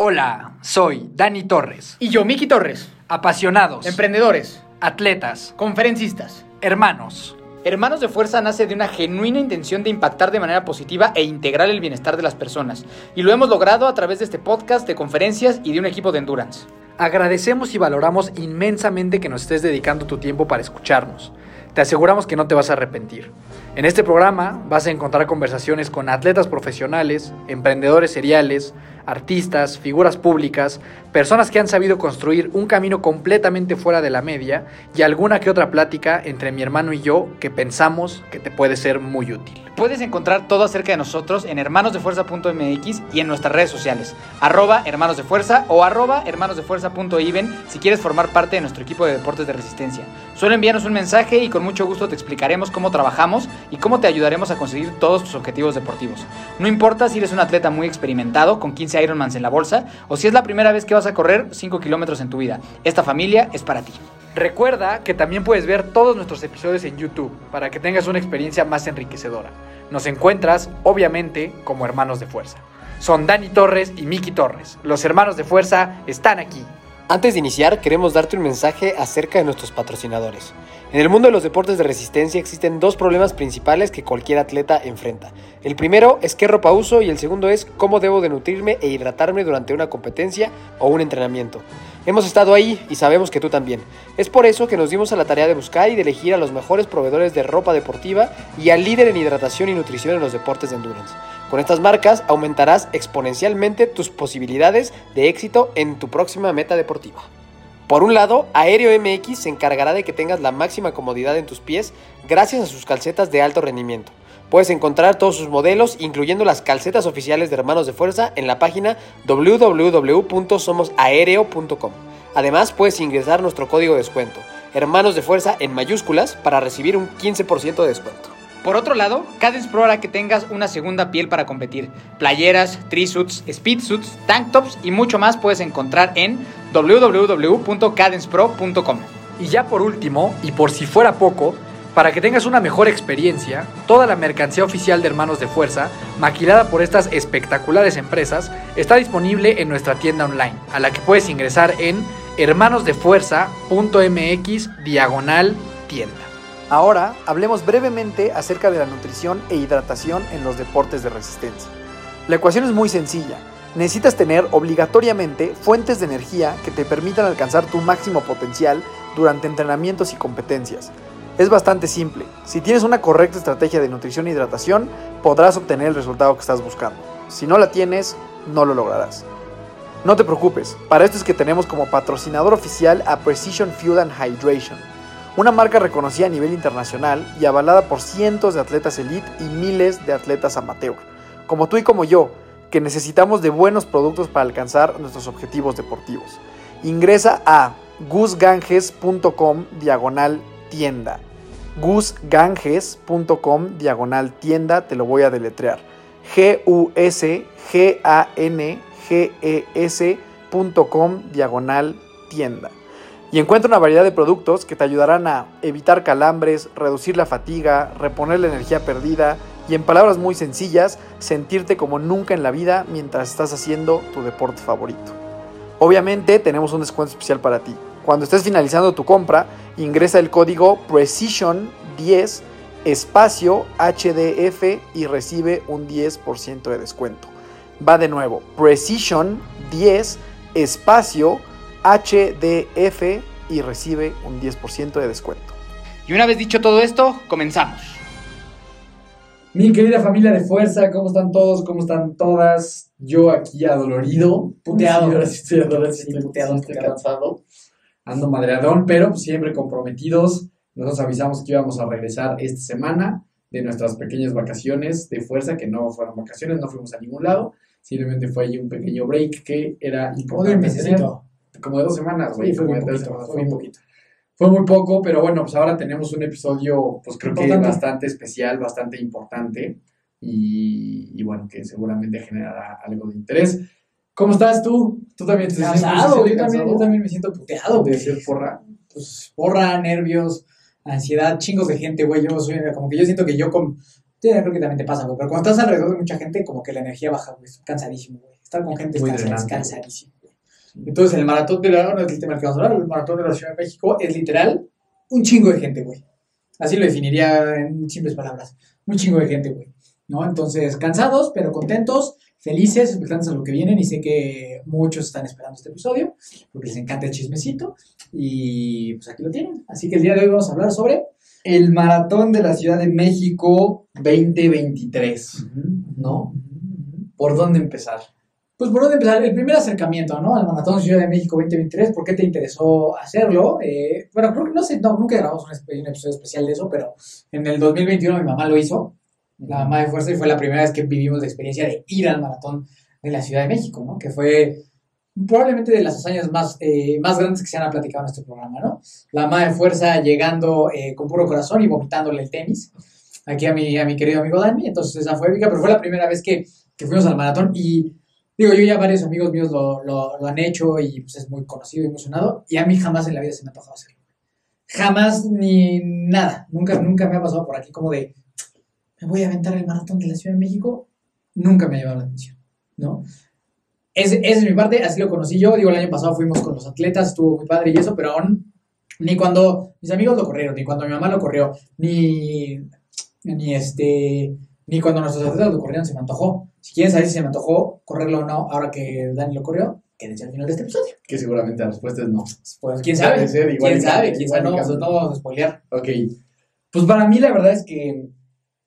Hola, soy Dani Torres. Y yo, Miki Torres. Apasionados, emprendedores, atletas, conferencistas, hermanos. Hermanos de Fuerza nace de una genuina intención de impactar de manera positiva e integral el bienestar de las personas. Y lo hemos logrado a través de este podcast, de conferencias y de un equipo de endurance. Agradecemos y valoramos inmensamente que nos estés dedicando tu tiempo para escucharnos. Te aseguramos que no te vas a arrepentir. En este programa vas a encontrar conversaciones con atletas profesionales, emprendedores seriales, artistas, figuras públicas, personas que han sabido construir un camino completamente fuera de la media y alguna que otra plática entre mi hermano y yo que pensamos que te puede ser muy útil. Puedes encontrar todo acerca de nosotros en hermanosdefuerza.mx y en nuestras redes sociales, @hermanosdefuerza o @hermanosdefuerza.iven si quieres formar parte de nuestro equipo de deportes de resistencia. Solo envíanos un mensaje y con mucho gusto te explicaremos cómo trabajamos y cómo te ayudaremos a conseguir todos tus objetivos deportivos. No importa si eres un atleta muy experimentado, con 15 Ironmans en la bolsa, o si es la primera vez que vas a correr 5 kilómetros en tu vida. Esta familia es para ti. Recuerda que también puedes ver todos nuestros episodios en YouTube para que tengas una experiencia más enriquecedora. Nos encuentras, obviamente, como Hermanos de Fuerza. Son Dani Torres y Miki Torres. Los Hermanos de Fuerza están aquí. Antes de iniciar, queremos darte un mensaje acerca de nuestros patrocinadores. En el mundo de los deportes de resistencia existen dos problemas principales que cualquier atleta enfrenta. El primero es qué ropa uso y el segundo es cómo debo de nutrirme e hidratarme durante una competencia o un entrenamiento. Hemos estado ahí y sabemos que tú también. Es por eso que nos dimos a la tarea de buscar y de elegir a los mejores proveedores de ropa deportiva y al líder en hidratación y nutrición en los deportes de endurance. Con estas marcas aumentarás exponencialmente tus posibilidades de éxito en tu próxima meta deportiva. Por un lado, Aéreo MX se encargará de que tengas la máxima comodidad en tus pies gracias a sus calcetas de alto rendimiento. Puedes encontrar todos sus modelos, incluyendo las calcetas oficiales de Hermanos de Fuerza, en la página www.somosaereo.com. Además, puedes ingresar nuestro código de descuento, Hermanos de Fuerza en mayúsculas, para recibir un 15% de descuento. Por otro lado, Cadence Pro hará que tengas una segunda piel para competir. Playeras, trisuits, speedsuits, tank tops y mucho más puedes encontrar en www.cadencepro.com. Y ya por último, y por si fuera poco, para que tengas una mejor experiencia, toda la mercancía oficial de Hermanos de Fuerza, maquilada por estas espectaculares empresas, está disponible en nuestra tienda online, a la que puedes ingresar en hermanosdefuerza.mx/tienda. Ahora, hablemos brevemente acerca de la nutrición e hidratación en los deportes de resistencia. La ecuación es muy sencilla. Necesitas tener obligatoriamente fuentes de energía que te permitan alcanzar tu máximo potencial durante entrenamientos y competencias. Es bastante simple. Si tienes una correcta estrategia de nutrición e hidratación, podrás obtener el resultado que estás buscando. Si no la tienes, no lo lograrás. No te preocupes, para esto es que tenemos como patrocinador oficial a Precision Fuel and Hydration, una marca reconocida a nivel internacional y avalada por cientos de atletas elite y miles de atletas amateur, como tú y como yo, que necesitamos de buenos productos para alcanzar nuestros objetivos deportivos. Ingresa a gusganges.com/tienda. gusganges.com/tienda, te lo voy a deletrear. gusganges.com/tienda. Y encuentra una variedad de productos que te ayudarán a evitar calambres, reducir la fatiga, reponer la energía perdida y, en palabras muy sencillas, sentirte como nunca en la vida mientras estás haciendo tu deporte favorito. Obviamente tenemos un descuento especial para ti. Cuando estés finalizando tu compra, ingresa el código PRECISION10 /HDF y recibe un 10% de descuento. Va de nuevo, PRECISION10 /HDF y recibe un 10% de descuento. Y una vez dicho todo esto, comenzamos. Mi querida familia de Fuerza, ¿cómo están todos? ¿Cómo están todas? Yo aquí adolorido, puteado. Estoy cansado. Ando madreadón, pero siempre comprometidos. Nosotros avisamos que íbamos a regresar esta semana de nuestras pequeñas vacaciones de Fuerza, que no fueron vacaciones, no fuimos a ningún lado. Simplemente fue ahí un pequeño break que era importante tener. Como de 2 semanas, güey. Sí, fue muy poquito. Fue muy poco, pero bueno, pues ahora tenemos un episodio, pues creo que bastante especial, bastante importante. Y bueno, que seguramente generará algo de interés. ¿Cómo estás tú? ¿Tú también te sientes cansado? Yo también me siento puteado. ¿De ser porra? Pues porra, nervios, ansiedad, chingos de gente, güey. Yo soy, como que yo siento que yo creo que también te pasa, güey. Pero cuando estás alrededor de mucha gente, como que la energía baja, güey. Cansadísimo, güey. Estar con gente es cansadísimo. Entonces, el maratón de la... No es el tema que vamos a hablar, el maratón de la Ciudad de México es literal un chingo de gente, güey. Así lo definiría en simples palabras. Un chingo de gente, güey, ¿no? Entonces, cansados, pero contentos, felices, expectantes a lo que vienen. Y sé que muchos están esperando este episodio porque les encanta el chismecito. Y pues aquí lo tienen. Así que el día de hoy vamos a hablar sobre... el Maratón de la Ciudad de México 2023, ¿no? ¿Por dónde empezar? Pues por dónde empezar, el primer acercamiento, ¿no? Al Maratón Ciudad de México 2023, ¿por qué te interesó hacerlo? Bueno, creo que no sé, nunca grabamos un episodio especial de eso, pero en el 2021 mi mamá lo hizo, la mamá de Fuerza, y fue la primera vez que vivimos la experiencia de ir al Maratón de la Ciudad de México, ¿no? Que fue... probablemente de las hazañas más grandes que se han platicado en este programa, ¿no? La mamá de Fuerza llegando con puro corazón y vomitándole el tenis aquí a mi querido amigo Dani. Entonces esa fue épica, pero fue la primera vez que fuimos al maratón. Y digo, yo ya varios amigos míos lo han hecho y pues es muy conocido y muy sonado. Y a mí jamás en la vida se me ha pasado hacerlo. Jamás ni nada. Nunca me ha pasado por aquí como de, me voy a aventar el maratón de la Ciudad de México. Nunca me ha llevado la atención, ¿no? Esa es mi parte, así lo conocí yo. Digo, el año pasado fuimos con los atletas, estuvo muy padre y eso, pero aún ni cuando mis amigos lo corrieron, ni cuando mi mamá lo corrió, ni cuando nuestros atletas lo corrieron se me antojó. Si quieren saber si se me antojó correrlo o no, ahora que Dani lo corrió, quédense al final de este episodio. Que seguramente la respuesta es no. Pues quién sabe, quién sabe, no vamos a spoilear. Ok, pues para mí la verdad es que...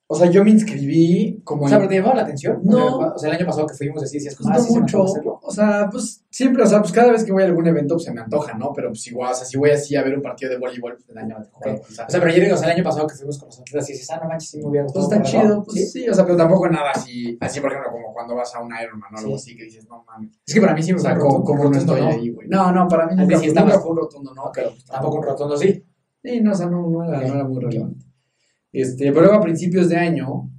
o sea, yo me inscribí como... O sea, ¿pero te llamaba la atención? No. O sea, el año pasado que fuimos así, decías cosas así, mucho. O sea, pues siempre, o sea, pues cada vez que voy a algún evento pues, se me antoja, ¿no? Pero pues igual, o sea, si voy así a ver un partido de voleibol, pues el año me antoja. O sea, pero yo digo, o sea, el año pasado que fuimos con los atletas y dices, no manches, sí me hubiera gustado. Pues está chido, pues sí, o sea, pero tampoco nada así, por ejemplo, como cuando vas a un Ironman o algo así, que dices, no mames. Es que para mí sí me gusta, como no estoy ahí, güey. No, para mí nunca fue un rotundo, no, pero tampoco un rotundo, sí. Sí, no, o sea, no era muy relevante. Pero a principios de año,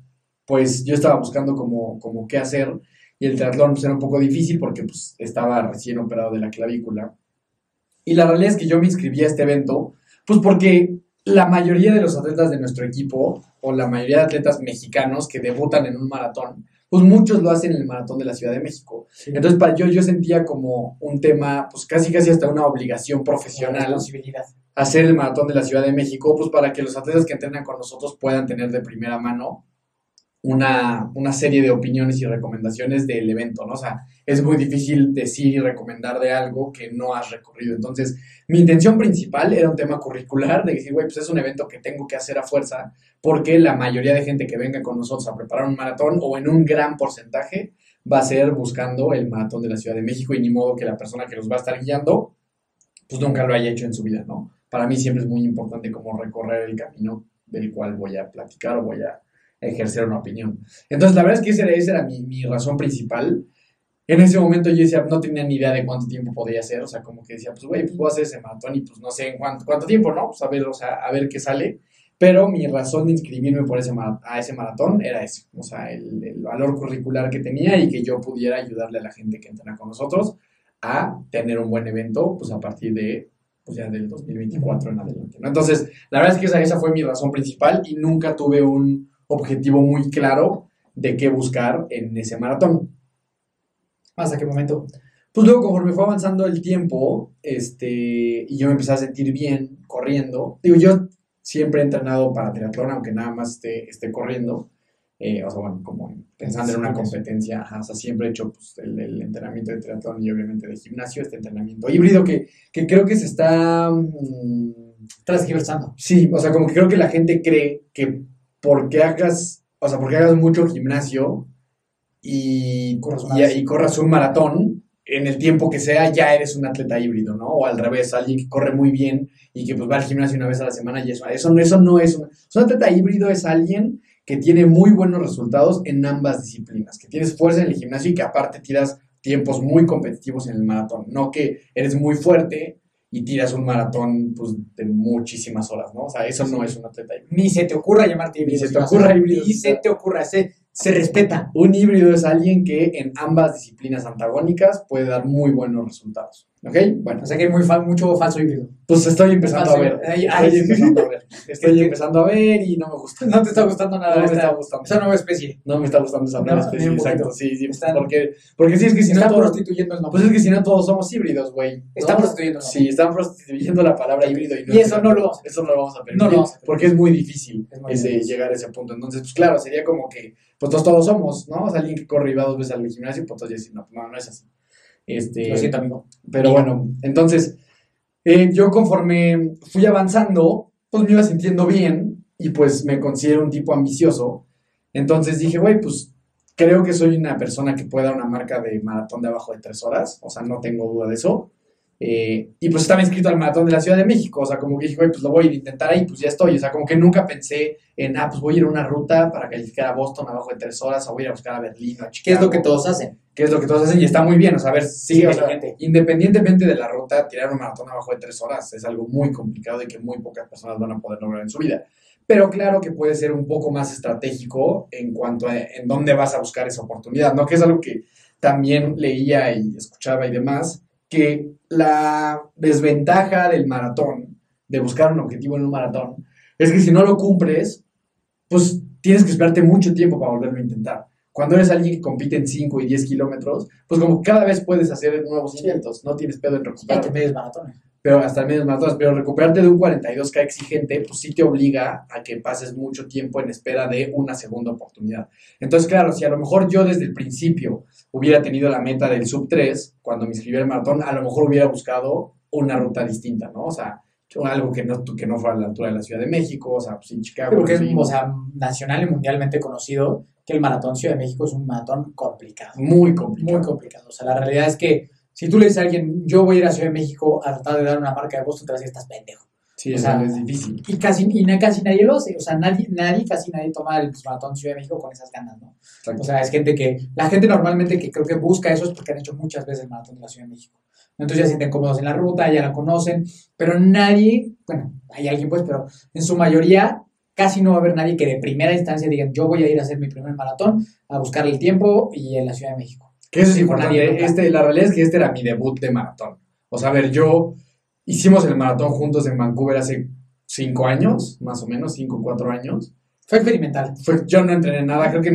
pues yo estaba buscando como qué hacer, y el triatlón pues, era un poco difícil porque pues, estaba recién operado de la clavícula. Y la realidad es que yo me inscribí a este evento, pues porque la mayoría de los atletas de nuestro equipo, o la mayoría de atletas mexicanos que debutan en un maratón, pues muchos lo hacen en el Maratón de la Ciudad de México. Sí. Entonces para yo sentía como un tema, pues casi hasta una obligación profesional. Una responsabilidad. Hacer el Maratón de la Ciudad de México, pues para que los atletas que entrenan con nosotros puedan tener de primera mano una serie de opiniones y recomendaciones del evento, ¿no? O sea, es muy difícil decir y recomendar de algo que no has recorrido. Entonces, mi intención principal era un tema curricular, de decir, güey, pues es un evento que tengo que hacer a fuerza, porque la mayoría de gente que venga con nosotros a preparar un maratón, o en un gran porcentaje, va a ser buscando el Maratón de la Ciudad de México, y ni modo que la persona que los va a estar guiando, pues nunca lo haya hecho en su vida, ¿no? Para mí siempre es muy importante como recorrer el camino del cual voy a platicar o voy a ejercer una opinión. Entonces, la verdad es que esa era mi razón principal. En ese momento yo decía, no tenía ni idea de cuánto tiempo podía hacer. O sea, como que decía, pues, güey, pues voy a hacer ese maratón y pues no sé en cuánto tiempo, ¿no? Pues a ver qué sale. Pero mi razón de inscribirme a ese maratón era eso. O sea, el valor curricular que tenía y que yo pudiera ayudarle a la gente que entrena con nosotros a tener un buen evento, pues a partir de... pues ya del 2024 en adelante, ¿no? Entonces, la verdad es que esa fue mi razón principal y nunca tuve un objetivo muy claro de qué buscar en ese maratón. ¿Hasta qué momento? Pues luego, conforme fue avanzando el tiempo, y yo me empecé a sentir bien corriendo. Digo, yo siempre he entrenado para triatlón, aunque nada más esté corriendo. O sea, bueno, como pensando en una competencia, ajá, o sea, siempre he hecho pues, el entrenamiento de triatlón y obviamente de gimnasio, este entrenamiento híbrido que creo que se está transgiversando. Sí, o sea, como que creo que la gente cree que porque hagas mucho gimnasio y corras un maratón, en el tiempo que sea ya eres un atleta híbrido, ¿no? O al revés, alguien que corre muy bien y que pues va al gimnasio una vez a la semana y eso no es un atleta híbrido, es alguien que tiene muy buenos resultados en ambas disciplinas, que tienes fuerza en el gimnasio y que aparte tiras tiempos muy competitivos en el maratón, no que eres muy fuerte y tiras un maratón pues, de muchísimas horas, ¿no? O sea, eso no es un atleta híbrido. Ni se te ocurra llamarte híbrido. Se respeta. Un híbrido es alguien que en ambas disciplinas antagónicas puede dar muy buenos resultados. ¿Ok? Bueno, o sea que hay mucho falso híbrido. Pues estoy empezando a ver. Estoy empezando a ver y no me gusta. No te está gustando nada. No me está gustando. Esa nueva especie. No me está gustando esa nueva especie. Exacto, sí. Porque sí, es que si no todos... prostituyendo el nombre. Pues es que si no todos somos híbridos, güey. ¿No? Están prostituyendo el nombre. Sí, están prostituyendo la palabra híbrido. Y eso no lo vamos a permitir. Porque es muy difícil llegar a ese punto. Entonces, pues claro, sería como que... Pues todos somos, ¿no? O sea, alguien que corre y va dos veces al gimnasio, pues entonces decir, no es así. Lo siento, amigo. Pero bueno, entonces, yo conforme fui avanzando, pues me iba sintiendo bien y pues me considero un tipo ambicioso. Entonces dije, güey, pues creo que soy una persona que puede dar una marca de maratón de abajo de 3 horas. O sea, no tengo duda de eso. Y pues estaba inscrito al Maratón de la Ciudad de México. O sea, como que dije, güey, pues lo voy a intentar ahí, pues ya estoy. O sea, como que nunca pensé en, pues voy a ir a una ruta para calificar a Boston abajo de 3 horas, o voy a ir a buscar a Berlín, a Chicago. ¿Qué es lo que todos hacen? Y está muy bien, o sea, a ver, sí, o sea, independientemente de la ruta, tirar un maratón abajo de 3 horas es algo muy complicado y que muy pocas personas van a poder lograr en su vida. Pero claro que puede ser un poco más estratégico en cuanto a en dónde vas a buscar esa oportunidad, ¿no? Que es algo que también leía y escuchaba y demás, que la desventaja del maratón, de buscar un objetivo en un maratón, es que si no lo cumples, pues tienes que esperarte mucho tiempo para volverlo a intentar. Cuando eres alguien que compite en 5 y 10 kilómetros, pues como cada vez puedes hacer nuevos intentos, no tienes pedo en recuperarte. Hasta medios maratones, pero recuperarte de un 42K exigente, pues sí te obliga a que pases mucho tiempo en espera de una segunda oportunidad. Entonces, claro, si a lo mejor yo desde el principio hubiera tenido la meta del sub 3, cuando me inscribí al maratón, a lo mejor hubiera buscado una ruta distinta, ¿no? O sea, algo que no fuera a la altura de la Ciudad de México, o sea, pues en Chicago. Pero que es, o sea, nacional y mundialmente conocido que el maratón Ciudad de México es un maratón complicado. Muy complicado. O sea, la realidad es que si tú le dices a alguien, yo voy a ir a Ciudad de México a tratar de dar una marca de Boston, te vas a decir, estás pendejo. Sí, o sea, es difícil. Y casi nadie lo hace. O sea, casi nadie toma el maratón Ciudad de México con esas ganas, ¿no? Exacto. O sea, es gente que... La gente normalmente que creo que busca eso es porque han hecho muchas veces el maratón de la Ciudad de México. Entonces ya se sienten cómodos en la ruta, ya la conocen, pero nadie... Bueno, hay alguien pues, pero en su mayoría... Casi no va a haber nadie que de primera instancia diga, yo voy a ir a hacer mi primer maratón, a buscar el tiempo y en la Ciudad de México. Que eso es importante. La realidad es que este era mi debut de maratón. O sea, a ver, hicimos el maratón juntos en Vancouver hace 5 años, más o menos, 5 o 4 años. Fue experimental. Yo no entrené nada, creo que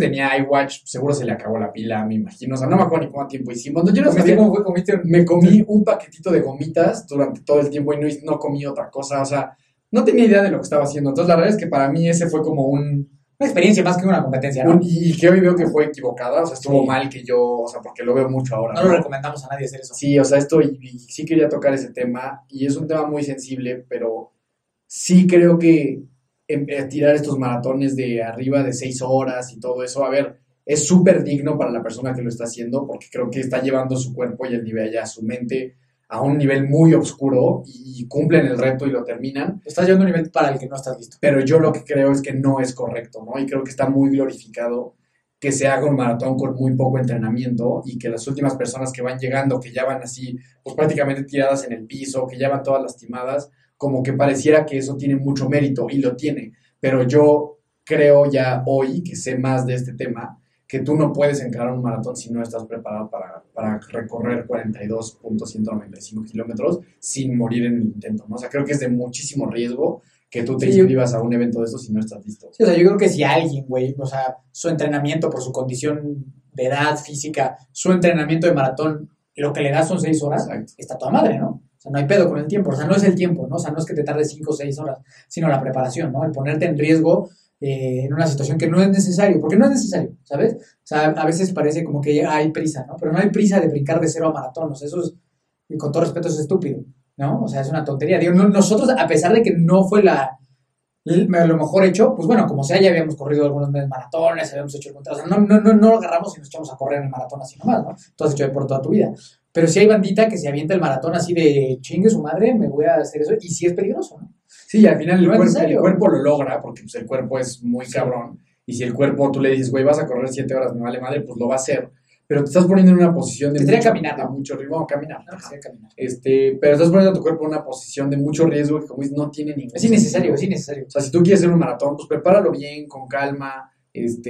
tenía iWatch, seguro se le acabó la pila, me imagino. O sea, no me acuerdo ni cuánto tiempo hicimos. No, yo no sabía cómo fue, me comí un paquetito de gomitas durante todo el tiempo y no comí otra cosa, o sea... No tenía idea de lo que estaba haciendo. Entonces, la verdad es que para mí ese fue como una experiencia más que una competencia, ¿no? Y que hoy veo que fue equivocada. O sea, estuvo mal que yo... O sea, porque lo veo mucho ahora. No lo recomendamos a nadie hacer eso. Sí, o sea, esto... Y sí quería tocar ese tema. Y es un tema muy sensible, pero... Sí creo que... Tirar estos maratones de arriba de 6 horas y todo eso... A ver, es súper digno para la persona que lo está haciendo. Porque creo que está llevando su cuerpo y el nivel ya su mente... a un nivel muy oscuro y cumplen el reto y lo terminan. Estás llevando un nivel para el que no estás listo. Pero yo lo que creo es que no es correcto, ¿no? Y creo que está muy glorificado que se haga un maratón con muy poco entrenamiento y que las últimas personas que van llegando, que ya van así, pues prácticamente tiradas en el piso, que ya van todas lastimadas, como que pareciera que eso tiene mucho mérito y lo tiene. Pero yo creo ya hoy que sé más de este tema, que tú no puedes encarar un maratón si no estás preparado para recorrer 42.195 kilómetros sin morir en el intento, ¿no? O sea, creo que es de muchísimo riesgo que tú te inscribas a un evento de estos si no estás listo. Sí, o sea, yo creo que si alguien, güey, o sea, su entrenamiento por su condición de edad física, su entrenamiento de maratón, lo que le das son 6 horas, exacto, está toda madre, ¿no? O sea, no hay pedo con el tiempo, o sea, no es el tiempo, ¿no? O sea, no es que te tardes 5 o 6 horas, sino la preparación, ¿no? El ponerte en riesgo... en una situación que no es necesario, porque no es necesario, ¿sabes? O sea, a veces parece como que hay prisa, ¿no? Pero no hay prisa de brincar de 0 a maratón, o sea, eso es, y con todo respeto, es estúpido, ¿no? O sea, es una tontería. Digo, nosotros, a pesar de que no fue lo mejor hecho, pues bueno, como sea, ya habíamos corrido algunos meses maratones, habíamos hecho el contrario, o sea, no lo agarramos y nos echamos a correr en el maratón así nomás, ¿no? Tú has hecho deporte toda tu vida. Pero sí hay bandita que se avienta el maratón así de chingue su madre, me voy a hacer eso, y sí es peligroso, ¿no? Sí, al final el cuerpo lo logra, porque pues, el cuerpo es muy cabrón, y si el cuerpo tú le dices, güey, vas a correr 7 horas, me vale madre, pues lo va a hacer, pero te estás poniendo en una posición de... Tendría que caminar. Pero estás poniendo a tu cuerpo en una posición de mucho riesgo, que como dices, no tiene ningún... Es innecesario. O sea, si tú quieres hacer un maratón, pues prepáralo bien, con calma,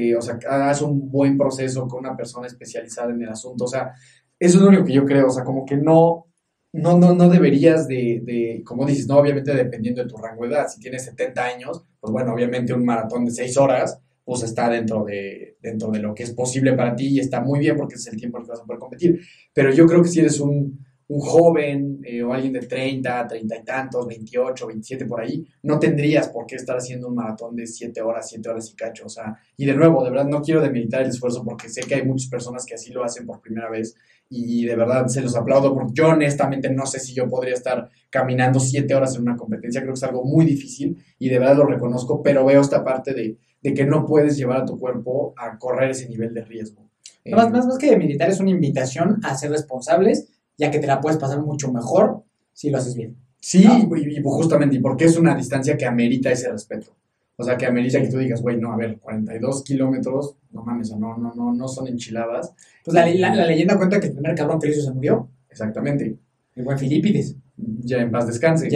o sea, haz un buen proceso con una persona especializada en el asunto, o sea... Eso es lo único que yo creo, o sea, como que no deberías de, como dices, no, obviamente dependiendo de tu rango de edad, si tienes 70 años, pues bueno, obviamente un maratón de 6 horas, pues está dentro de lo que es posible para ti y está muy bien porque es el tiempo en el que vas a poder competir. Pero yo creo que si eres un joven o alguien de 30, 30 y tantos, 28, 27 por ahí, no tendrías por qué estar haciendo un maratón de 7 horas y cacho, o sea, y de nuevo, de verdad no quiero demeritar el esfuerzo porque sé que hay muchas personas que así lo hacen por primera vez y de verdad se los aplaudo porque yo honestamente no sé si yo podría estar caminando 7 horas en una competencia, creo que es algo muy difícil y de verdad lo reconozco, pero veo esta parte de que no puedes llevar a tu cuerpo a correr ese nivel de riesgo. Más que demeritar, es una invitación a ser responsables, ya que te la puedes pasar mucho mejor si lo haces bien. Sí, ¿no? Y justamente, porque es una distancia que amerita ese respeto. O sea, que amerita que tú digas, güey, no, a ver, 42 kilómetros, no mames, no son enchiladas. Pues la leyenda cuenta que el primer cabrón que lo hizo se murió. Exactamente. El buen Filipides. Ya en paz descanse.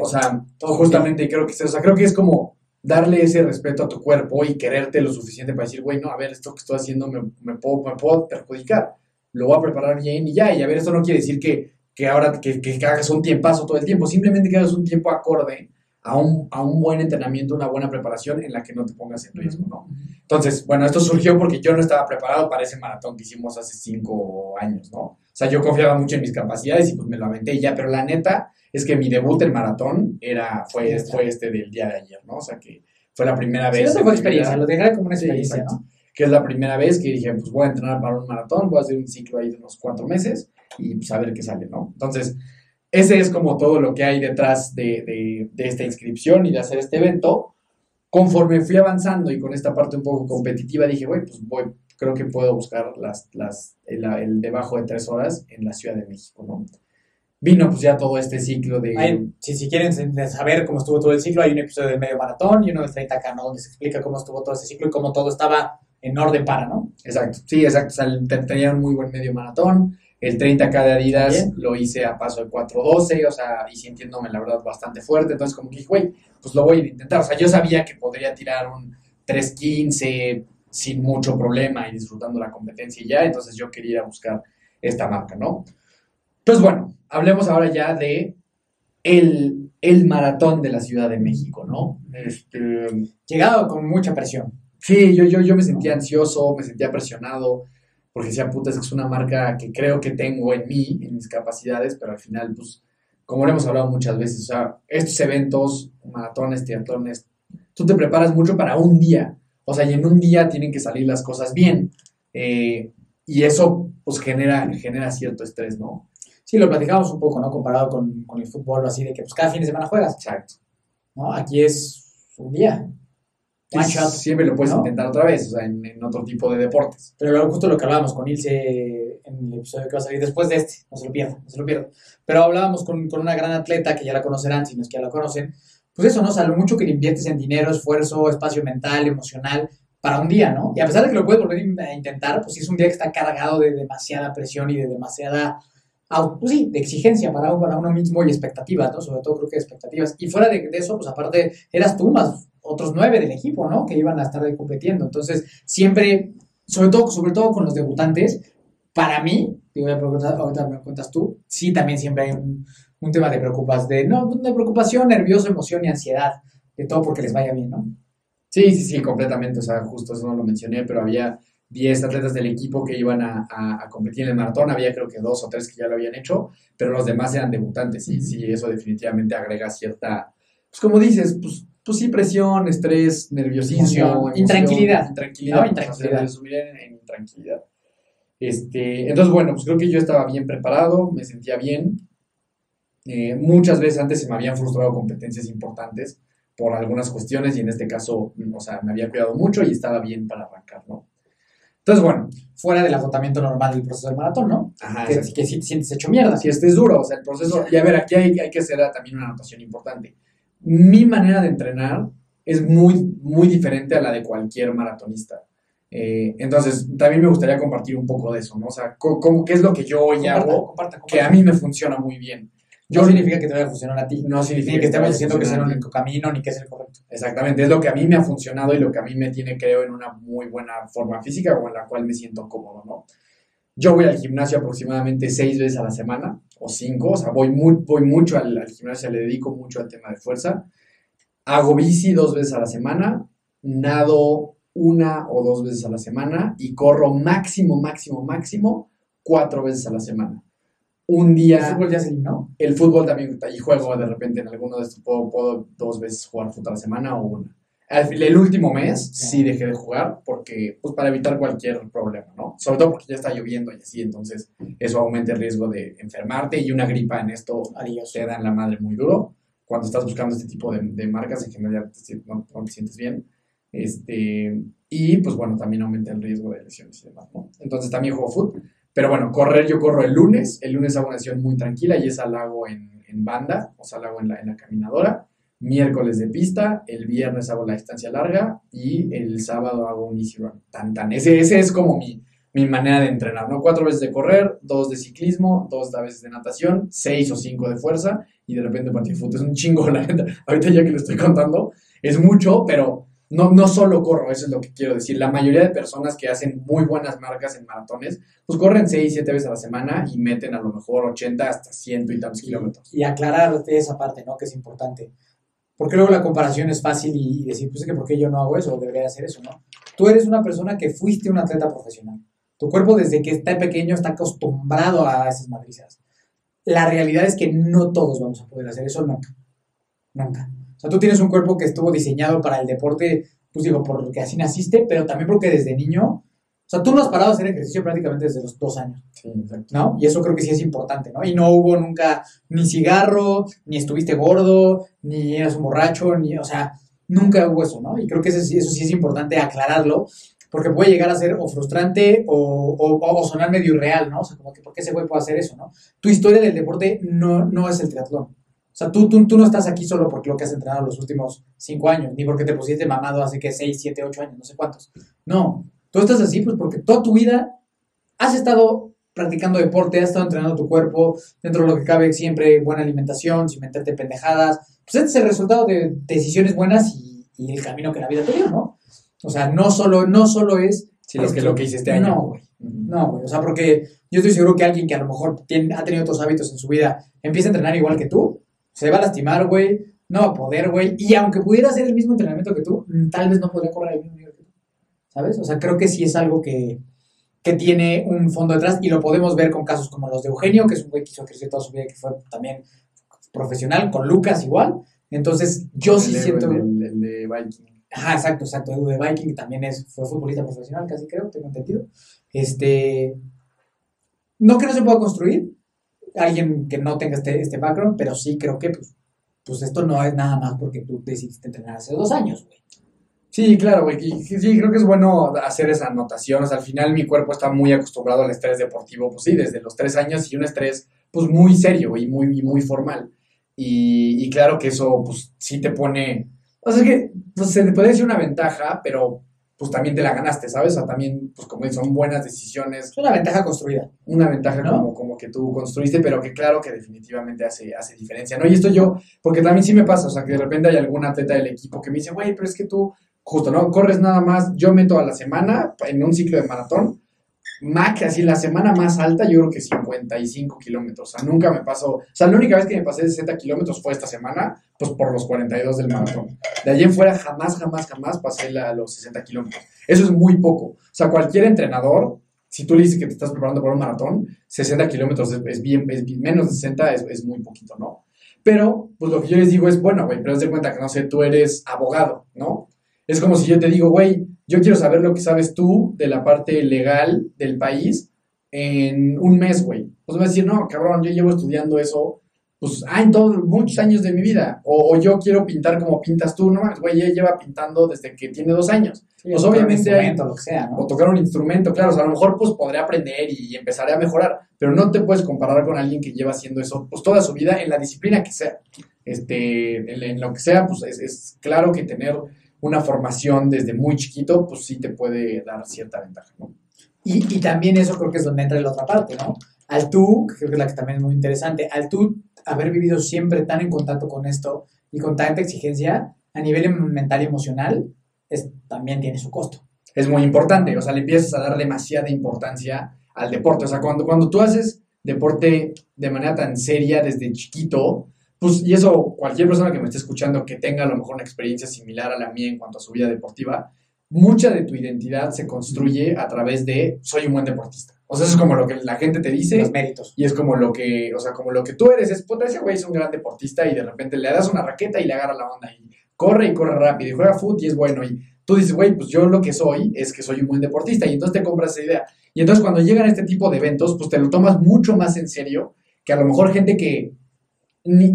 O sea, todo justamente bien. Creo que o sea, creo que es como darle ese respeto a tu cuerpo y quererte lo suficiente para decir, güey, no, a ver, esto que estoy haciendo me puedo perjudicar. Lo voy a preparar bien y a ver, esto no quiere decir que ahora que hagas un tiempazo todo el tiempo, simplemente que hagas un tiempo acorde a un buen entrenamiento, una buena preparación en la que no te pongas en riesgo, ¿no? Entonces, bueno, esto surgió porque yo no estaba preparado para ese maratón que hicimos hace 5 años, ¿no? O sea, yo confiaba mucho en mis capacidades y pues me lo aventé y ya, pero la neta es que mi debut en maratón fue este del día de ayer, ¿no? O sea, que fue la primera vez. Sí, eso fue experiencia, lo dejaré como una experiencia, exacto, ¿no? Que es la primera vez que dije, pues voy a entrenar para un maratón, voy a hacer un ciclo ahí de unos 4 meses y pues a ver qué sale, ¿no? Entonces, ese es como todo lo que hay detrás de esta inscripción y de hacer este evento. Conforme fui avanzando y con esta parte un poco competitiva, dije, güey, pues creo que puedo buscar el debajo de 3 horas en la Ciudad de México, ¿no? Vino pues ya todo este ciclo de... Si quieren saber cómo estuvo todo el ciclo, hay un episodio del medio maratón y uno del 30K, ¿no? Donde se explica cómo estuvo todo ese ciclo y cómo todo estaba en orden para, ¿no? Exacto, sí, exacto. O sea, tenía un muy buen medio maratón. El 30K de Adidas bien, lo hice a paso de 4:12, o sea, y sintiéndome, la verdad, bastante fuerte. Entonces, como que dije, güey, pues lo voy a intentar. O sea, yo sabía que podría tirar un 3:15 sin mucho problema y disfrutando la competencia y ya. Entonces, yo quería buscar esta marca, ¿no? Entonces, bueno, hablemos ahora ya de el maratón de la Ciudad de México, ¿no? Llegado con mucha presión. Sí, yo me sentía ansioso, me sentía presionado, porque decía, puta, es una marca que creo que tengo en mí, en mis capacidades, pero al final, pues, como lo hemos hablado muchas veces, o sea, estos eventos, maratones, triatlones, tú te preparas mucho para un día, o sea, y en un día tienen que salir las cosas bien, y eso, pues, genera cierto estrés, ¿no? Sí, lo platicamos un poco, ¿no? Comparado con el fútbol, así de que, pues, cada fin de semana juegas. Exacto. ¿No? Aquí es un día. Siempre lo puedes intentar otra vez, o sea, en otro tipo de deportes. Pero luego justo lo que hablábamos con Ilse en el episodio que va a salir después de este, no se lo pierdan. Pero hablábamos con una gran atleta que ya la conocerán, si no es que ya la conocen, pues eso, ¿no? O sea, lo mucho que le inviertes en dinero, esfuerzo, espacio mental, emocional, para un día, ¿no? Y a pesar de que lo puedes volver a intentar, pues sí es un día que está cargado de demasiada presión y de demasiada, pues sí, de exigencia para uno mismo y expectativas, ¿no? Sobre todo creo que expectativas. Y fuera de eso, pues aparte, eras tú más otros 9 del equipo, ¿no? Que iban a estar ahí compitiendo. Entonces, siempre, sobre todo con los debutantes, para mí, digo, ahorita me cuentas tú, sí, también siempre hay un tema de preocupación, nervioso, emoción y ansiedad, de todo porque les vaya bien, ¿no? Sí, completamente, o sea, justo eso no lo mencioné, pero había 10 atletas del equipo que iban a competir en el maratón, había creo que 2 o 3 que ya lo habían hecho, pero los demás eran debutantes, y sí, eso definitivamente agrega cierta, pues como dices, pues sí, presión, estrés, nerviosismo, emoción, intranquilidad. Pues, resumir en intranquilidad. Entonces, bueno, pues creo que yo estaba bien preparado, me sentía bien. Muchas veces antes se me habían frustrado competencias importantes por algunas cuestiones y en este caso, o sea, me había cuidado mucho y estaba bien para arrancar, ¿no? Entonces, bueno, fuera del agotamiento normal del proceso del maratón, ¿no? Ajá. Que si te sientes hecho mierda. Si este es duro, o sea, el proceso... Y a ver, aquí hay que hacer también una anotación importante. Mi manera de entrenar es muy, muy diferente a la de cualquier maratonista. Entonces, también me gustaría compartir un poco de eso, ¿no? O sea, ¿qué es lo que yo hoy hago que a mí me funciona muy bien? No significa que te vaya a funcionar a ti. No significa que estemos diciendo que es el único camino ni que es el correcto. Exactamente. Es lo que a mí me ha funcionado y lo que a mí me tiene, creo, en una muy buena forma física o en la cual me siento cómodo, ¿no? Yo voy al gimnasio aproximadamente 6 veces a la semana, o 5, o sea, voy mucho al gimnasio, le dedico mucho al tema de fuerza. Hago bici 2 veces a la semana, nado 1 o 2 veces a la semana y corro máximo 4 veces a la semana. Un día... ¿El fútbol ya se eliminó? El fútbol también, y juego de repente en alguno de estos, puedo 2 veces jugar fútbol a la semana o 1. El último mes sí dejé de jugar porque, pues, para evitar cualquier problema, ¿no? Sobre todo porque ya está lloviendo y así, entonces eso aumenta el riesgo de enfermarte y una gripa en esto te da en la madre muy duro. Cuando estás buscando este tipo de marcas, en general no te sientes bien. Y, pues, bueno, también aumenta el riesgo de lesiones y demás, ¿no? Entonces también juego fútbol. Pero bueno, correr, yo corro el lunes. El lunes hago una sesión muy tranquila y esa la hago en banda, o sea, la hago en la caminadora. Miércoles de pista, el viernes hago la distancia larga y el sábado hago un easy run. Ese es como mi manera de entrenar, ¿no? 4 veces de correr, 2 de ciclismo, 2 veces de natación, 6 o 5 de fuerza y de repente partido de fútbol. Es un chingo, la neta. Ahorita ya que lo estoy contando, es mucho, pero no solo corro, eso es lo que quiero decir. La mayoría de personas que hacen muy buenas marcas en maratones, pues corren 6, 7 veces a la semana y meten a lo mejor 80 hasta 100 y tantos kilómetros. Y aclararte esa parte, ¿no? Que es importante. Porque luego la comparación es fácil y decir, pues, ¿por qué yo no hago eso? Debería hacer eso, ¿no? Tú eres una persona que fuiste un atleta profesional. Tu cuerpo desde que está pequeño está acostumbrado a esas madrizas. La realidad es que no todos vamos a poder hacer eso nunca. Nunca. O sea, tú tienes un cuerpo que estuvo diseñado para el deporte, pues digo, porque así naciste, pero también porque desde niño... O sea, tú no has parado de hacer ejercicio prácticamente desde los 2 años. Sí, exacto. ¿No? Y eso creo que sí es importante, ¿no? Y no hubo nunca ni cigarro, ni estuviste gordo, ni eras un borracho, ni... O sea, nunca hubo eso, ¿no? Y creo que eso sí es importante aclararlo, porque puede llegar a ser o frustrante o sonar medio irreal, ¿no? O sea, como que ¿por qué ese güey puede hacer eso, no? Tu historia del deporte no es el triatlón. O sea, tú no estás aquí solo porque lo que has entrenado los últimos 5 años, ni porque te pusiste mamado hace que 6, 7, 8 años, no sé cuántos. No. Tú estás así pues porque toda tu vida has estado practicando deporte, has estado entrenando tu cuerpo, dentro de lo que cabe siempre buena alimentación, sin meterte pendejadas. Pues este es el resultado de decisiones buenas y el camino que la vida te dio, ¿no? O sea, no solo es... Sí, es que lo que hice este año. No, güey. O sea, porque yo estoy seguro que alguien que a lo mejor ha tenido otros hábitos en su vida empieza a entrenar igual que tú, se va a lastimar, güey, no va a poder, güey. Y aunque pudiera hacer el mismo entrenamiento que tú, tal vez no podría correr el mismo nivel que tú. ¿Sabes? O sea, creo que sí es algo que tiene un fondo detrás y lo podemos ver con casos como los de Eugenio, que es un güey que hizo ejercicio toda su vida y que fue también profesional, con Lucas igual. Entonces, yo sí siento... El de Viking. Ajá, exacto. El de Viking que también fue futbolista profesional, casi creo, tengo entendido. No que no se pueda construir alguien que no tenga este background, pero sí creo que pues esto no es nada más porque tú decidiste entrenar hace 2 años, güey. Sí, claro, güey. Sí, creo que es bueno hacer esa anotación. O sea, al final mi cuerpo está muy acostumbrado al estrés deportivo, pues sí, desde los 3 años y un estrés, pues, muy serio y muy formal. Y claro que eso, pues, sí te pone... O sea, que pues, se te puede decir una ventaja, pero, pues, también te la ganaste, ¿sabes? O sea, también, pues, como son buenas decisiones. Es una ventaja construida. Una ventaja, ¿no? como que tú construiste, pero que claro que definitivamente hace diferencia, ¿no? Y esto yo, porque también sí me pasa, o sea, que de repente hay algún atleta del equipo que me dice, güey, pero es que tú... Justo, ¿no? Corres nada más, yo meto a la semana, en un ciclo de maratón, así la semana más alta, yo creo que 55 kilómetros. O sea, nunca me paso, o sea, la única vez que me pasé 60 kilómetros fue esta semana, pues por los 42 del maratón. De allí en fuera jamás pasé los 60 kilómetros. Eso es muy poco. O sea, cualquier entrenador, si tú le dices que te estás preparando para un maratón, 60 kilómetros es bien, menos de 60 es muy poquito, ¿no? Pero, pues lo que yo les digo es, bueno, güey, pero haz de cuenta que, no sé, tú eres abogado, ¿no? Es como si yo te digo, güey, yo quiero saber lo que sabes tú de la parte legal del país en un mes, güey. Pues me vas a decir, no, cabrón, yo llevo estudiando eso, pues, muchos años de mi vida. O yo quiero pintar como pintas tú, no mames, güey, ella lleva pintando desde que tiene 2 años. Sí, pues obviamente hay... O lo que sea, ¿no? O tocar un instrumento, claro, o sea, a lo mejor, pues, podré aprender y empezaré a mejorar. Pero no te puedes comparar con alguien que lleva haciendo eso, pues, toda su vida en la disciplina que sea. En lo que sea, pues, es claro que tener... una formación desde muy chiquito, pues sí te puede dar cierta ventaja, ¿no? Y también eso creo que es donde entra la otra parte, ¿no? Al tú, que creo que es la que también es muy interesante, al tú haber vivido siempre tan en contacto con esto y con tanta exigencia, a nivel mental y emocional, también tiene su costo. Es muy importante, o sea, le empiezas a dar demasiada importancia al deporte. O sea, cuando tú haces deporte de manera tan seria desde chiquito, pues, y eso, cualquier persona que me esté escuchando que tenga a lo mejor una experiencia similar a la mía en cuanto a su vida deportiva, mucha de tu identidad se construye a través de soy un buen deportista. O sea, eso es como lo que la gente te dice. Los méritos. Y es como lo que, o sea, como lo que tú eres. Es, puta, ese güey es un gran deportista y de repente le das una raqueta y le agarra la onda y corre rápido y juega fútbol y es bueno. Y tú dices, güey, pues yo lo que soy es que soy un buen deportista. Y entonces te compras esa idea. Y entonces cuando llegan este tipo de eventos, pues te lo tomas mucho más en serio que a lo mejor gente que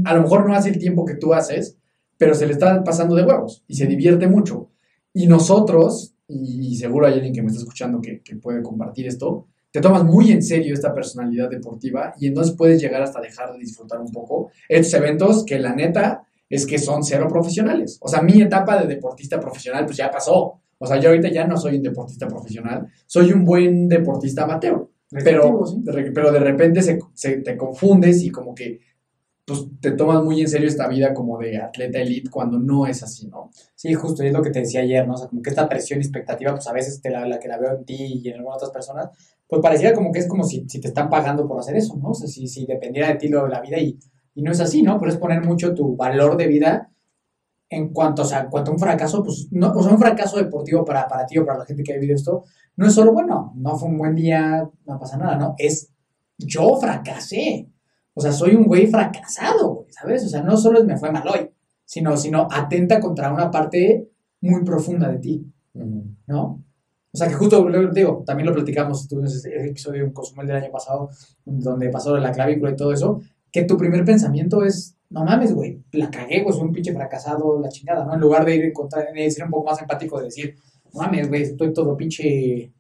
a lo mejor no hace el tiempo que tú haces, pero se le está pasando de huevos y se divierte mucho. Y nosotros, y seguro hay alguien que me está escuchando que puede compartir esto, te tomas muy en serio esta personalidad deportiva y entonces puedes llegar hasta dejar de disfrutar un poco estos eventos que la neta es que son cero profesionales. O sea, mi etapa de deportista profesional pues ya pasó. O sea, yo ahorita ya no soy un deportista profesional, soy un buen deportista amateur. Pero, ¿sí? Pero de repente te confundes y como que pues te tomas muy en serio esta vida como de atleta elite cuando no es así, ¿no? Sí, justo, y es lo que te decía ayer, ¿no? O sea, como que esta presión y expectativa, pues a veces la que la veo en ti y en algunas otras personas, pues pareciera como que es como si te están pagando por hacer eso, ¿no? O sea, si dependiera de ti lo de la vida y no es así, ¿no? Pero es poner mucho tu valor de vida en cuanto, o sea, en cuanto a un fracaso, pues, no, o sea, un fracaso deportivo para ti o para la gente que ha vivido esto, no es solo, bueno, no fue un buen día, no pasa nada, ¿no? Es, yo fracasé. O sea, soy un güey fracasado, ¿sabes? O sea, no solo me fue mal hoy, sino atenta contra una parte muy profunda de ti, ¿no? O sea, que justo, digo, también lo platicamos, tuvimos ese episodio en Cozumel del año pasado, donde pasó la clavícula y todo eso, que tu primer pensamiento es, no mames, güey, la cagué, güey, soy un pinche fracasado, la chingada, ¿no? En lugar de ir en contra, de ser un poco más empático, de decir, no mames, güey, estoy todo pinche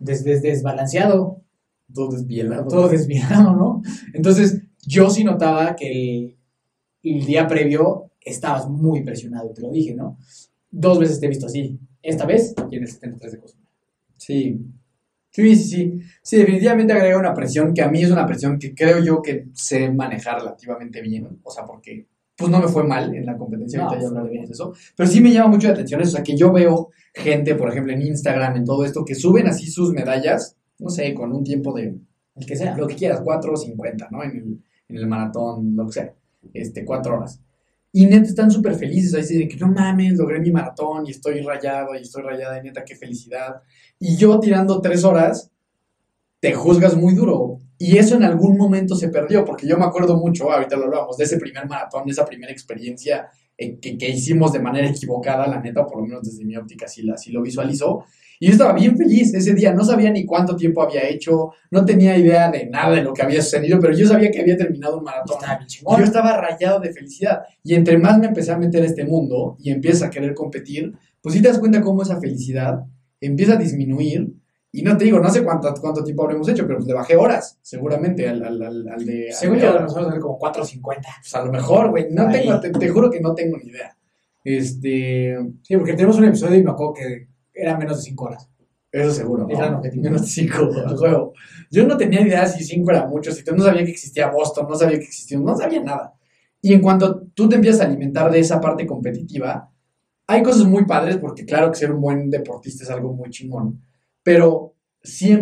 desbalanceado. Todo desviado, ¿no? Entonces, yo sí notaba que el día previo estabas muy presionado, te lo dije, ¿no? 2 veces te he visto así, esta vez y en el 73 de Cozumel. Sí. Sí, definitivamente agrega una presión que a mí es una presión que creo yo que sé manejar relativamente bien, o sea, porque pues no me fue mal en la competencia, ahorita ya hablaremos de eso, pero sí me llama mucho la atención eso, o sea, que yo veo gente, por ejemplo, en Instagram, en todo esto, que suben así sus medallas, no sé, con un tiempo de, el que sea, lo que quieras, 4:50, ¿no? En el maratón, lo que sea, 4 horas. Y neta, están súper felices, ahí dicen que no mames, logré mi maratón y estoy rayado y estoy rayada, y neta, qué felicidad. Y yo tirando 3 horas, te juzgas muy duro. Y eso en algún momento se perdió, porque yo me acuerdo mucho, ahorita lo hablamos, de ese primer maratón, de esa primera experiencia que hicimos de manera equivocada, la neta, por lo menos desde mi óptica, así lo visualizó. Y yo estaba bien feliz ese día, no sabía ni cuánto tiempo había hecho, no tenía idea de nada de lo que había sucedido, pero yo sabía que había terminado un maratón. Yo estaba rayado de felicidad. Y entre más me empecé a meter a este mundo y empiezas a querer competir, pues sí te das cuenta cómo esa felicidad empieza a disminuir. Y no te digo, no sé cuánto tiempo habremos hecho, pero pues le bajé horas, seguramente, al de... Según yo, a lo mejor como 4:50. Pues a lo mejor, güey, no tengo, te juro que no tengo ni idea. Sí, porque tenemos un episodio y me acuerdo que... Era menos de 5 horas. Eso seguro, ¿no? Era menos de 5 horas. Juego. Yo no tenía idea si 5 era mucho, si no sabía que existía Boston, no sabía nada. Y en cuanto tú te empiezas a alimentar de esa parte competitiva, hay cosas muy padres, porque claro que ser un buen deportista es algo muy chingón, pero sí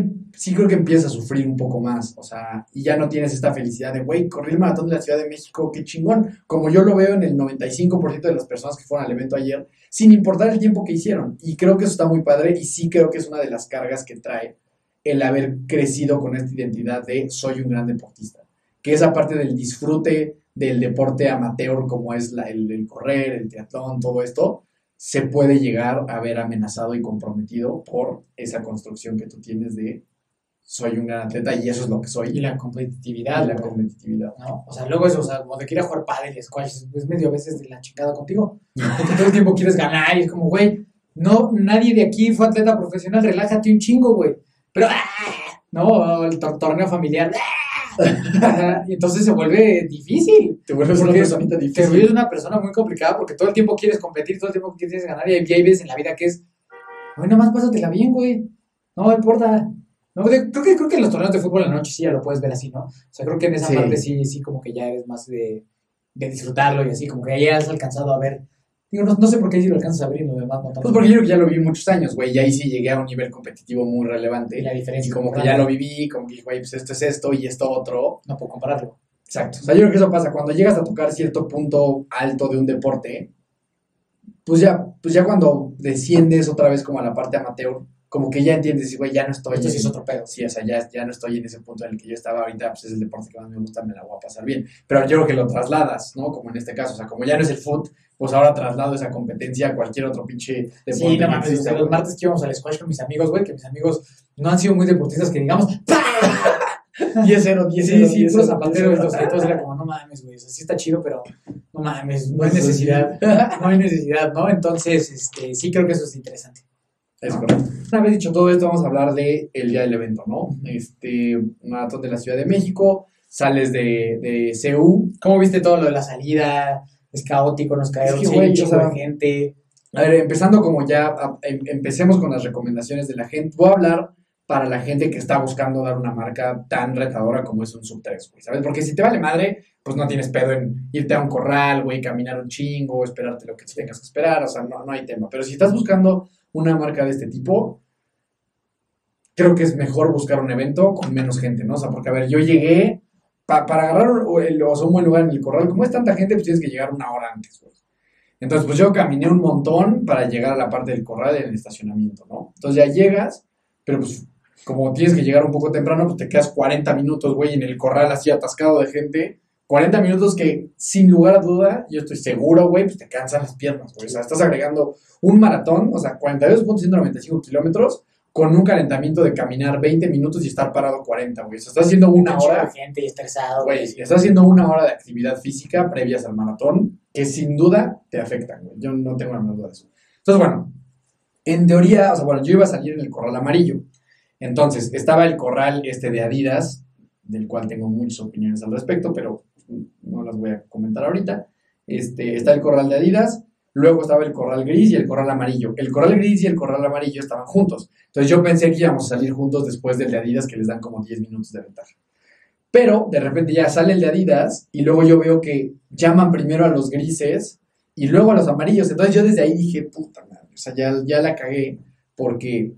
creo que empiezas a sufrir un poco más, o sea, y ya no tienes esta felicidad de, güey, corrí el maratón de la Ciudad de México, qué chingón, como yo lo veo en el 95% de las personas que fueron al evento ayer, sin importar el tiempo que hicieron, y creo que eso está muy padre, y sí creo que es una de las cargas que trae el haber crecido con esta identidad de soy un gran deportista, que esa parte del disfrute del deporte amateur, como es el correr, el triatlón, todo esto, se puede llegar a ver amenazado y comprometido por esa construcción que tú tienes de soy un gran atleta y eso es lo que soy. Y la competitividad. ¿No? O sea, luego eso, o sea, cuando quiera jugar pádel, squash, es medio a veces de la chingada contigo. Porque todo el tiempo quieres ganar y es como, güey, no, nadie de aquí fue atleta profesional, relájate un chingo, güey. Pero, no, el torneo familiar, y entonces se vuelve difícil. Te vuelves una personita difícil. Te vuelves una persona muy complicada porque todo el tiempo quieres competir, todo el tiempo quieres ganar. Y hay veces en la vida que es, güey, nomás pásatela bien, güey. No importa. No, creo que en los torneos de fútbol en la noche sí ya lo puedes ver así, ¿no? O sea, creo que en esa parte sí como que ya eres más de disfrutarlo y así, como que ya has alcanzado a ver Digo, no sé por qué si lo alcanzas a abrir, lo demás no tanto. Pues porque yo creo que ya lo viví muchos años, güey, y ahí sí llegué a un nivel competitivo muy relevante. Y la diferencia. Y como que ya lo viví, como que, güey, pues esto es esto y esto otro. No puedo compararlo. Exacto. O sea, yo creo que eso pasa. Cuando llegas a tocar cierto punto alto de un deporte, pues ya cuando desciendes otra vez como a la parte amateur, como que ya entiendes, güey, ya no estoy... Esto sí es otro pedo. Sí, o sea, ya no estoy en ese punto en el que yo estaba ahorita, pues es el deporte que más me gusta, me la voy a pasar bien. Pero yo creo que lo trasladas, ¿no? Como en este caso, o sea, como ya no es el foot, pues ahora traslado esa competencia a cualquier otro pinche deporte. Sí, no mames, desde los martes que íbamos al squash con mis amigos, güey, que mis amigos no han sido muy deportistas, que digamos... 10-0, 10-0. Sí, puros zapateros, entonces era como, no mames, güey, o sea, sí está chido, pero no mames, no hay necesidad, ¿no? Entonces, sí creo que eso es interesante. Es correcto. Una vez dicho todo esto, vamos a hablar de el día del evento, ¿no? Maratón de la Ciudad de México, sales de CU. ¿Cómo viste todo lo de la salida? Es caótico, nos cayeron mucha gente. A ver, empezando como ya, empecemos con las recomendaciones de la gente. Voy a hablar para la gente que está buscando dar una marca tan retadora como es un sub-3, güey, ¿sabes? Porque si te vale madre, pues no tienes pedo en irte a un corral, güey, caminar un chingo, esperarte lo que tengas que esperar, o sea, no hay tema. Pero si estás buscando una marca de este tipo, creo que es mejor buscar un evento con menos gente, ¿no? O sea, porque, a ver, yo llegué, para agarrar un buen lugar en el corral, como es tanta gente, pues tienes que llegar una hora antes, güey. Entonces, pues yo caminé un montón para llegar a la parte del corral en el estacionamiento, ¿no? Entonces ya llegas, pero pues... Como tienes que llegar un poco temprano, pues te quedas 40 minutos, güey, en el corral así atascado de gente. 40 minutos que, sin lugar a duda, yo estoy seguro, güey, pues te cansan las piernas, güey. O sea, estás agregando un maratón, o sea, 42.195 kilómetros, con un calentamiento de caminar 20 minutos y estar parado 40, güey. O sea, estás haciendo una hora... de gente y estresado, güey. Estás haciendo una hora de actividad física previas al maratón, que sin duda te afectan, güey. Yo no tengo la menor duda de eso. Entonces, bueno, en teoría, o sea, bueno, yo iba a salir en el corral amarillo. Entonces, estaba el corral de Adidas, del cual tengo muchas opiniones al respecto, pero no las voy a comentar ahorita. Está el corral de Adidas, luego estaba el corral gris y el corral amarillo. El corral gris y el corral amarillo estaban juntos. Entonces, yo pensé que íbamos a salir juntos después del de Adidas, que les dan como 10 minutos de ventaja. Pero, de repente, ya sale el de Adidas y luego yo veo que llaman primero a los grises y luego a los amarillos. Entonces, yo desde ahí dije, puta madre, o sea, ya la cagué porque...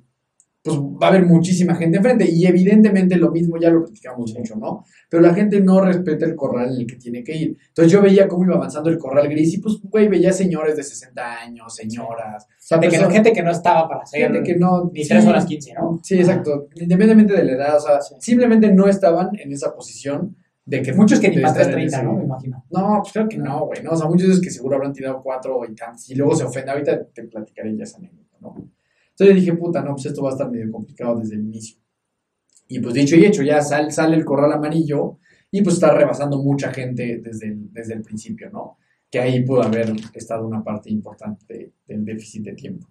pues va a haber muchísima gente enfrente y evidentemente lo mismo, ya lo platicamos mucho, ¿no? Pero la gente no respeta el corral en el que tiene que ir. Entonces yo veía cómo iba avanzando el corral gris y pues, güey, veía señores de 60 años, señoras. O sea, gente que no estaba para hacer. Gente que no... Ni 3 horas 15, ¿no? Sí, exacto. Independientemente de la edad, o sea, simplemente no estaban en esa posición de que... Muchos que ni más de 30, ¿no? Me imagino. No, pues claro que no, güey, ¿no? O sea, muchos es que seguro habrán tirado 4 o tantos y luego se ofenden. Ahorita te platicaré ya esa anécdota, ¿no? Entonces yo dije, puta, no, pues esto va a estar medio complicado desde el inicio. Y pues dicho y hecho, ya sale el corral amarillo y pues está rebasando mucha gente desde el principio, ¿no? Que ahí pudo haber estado una parte importante del déficit de tiempo.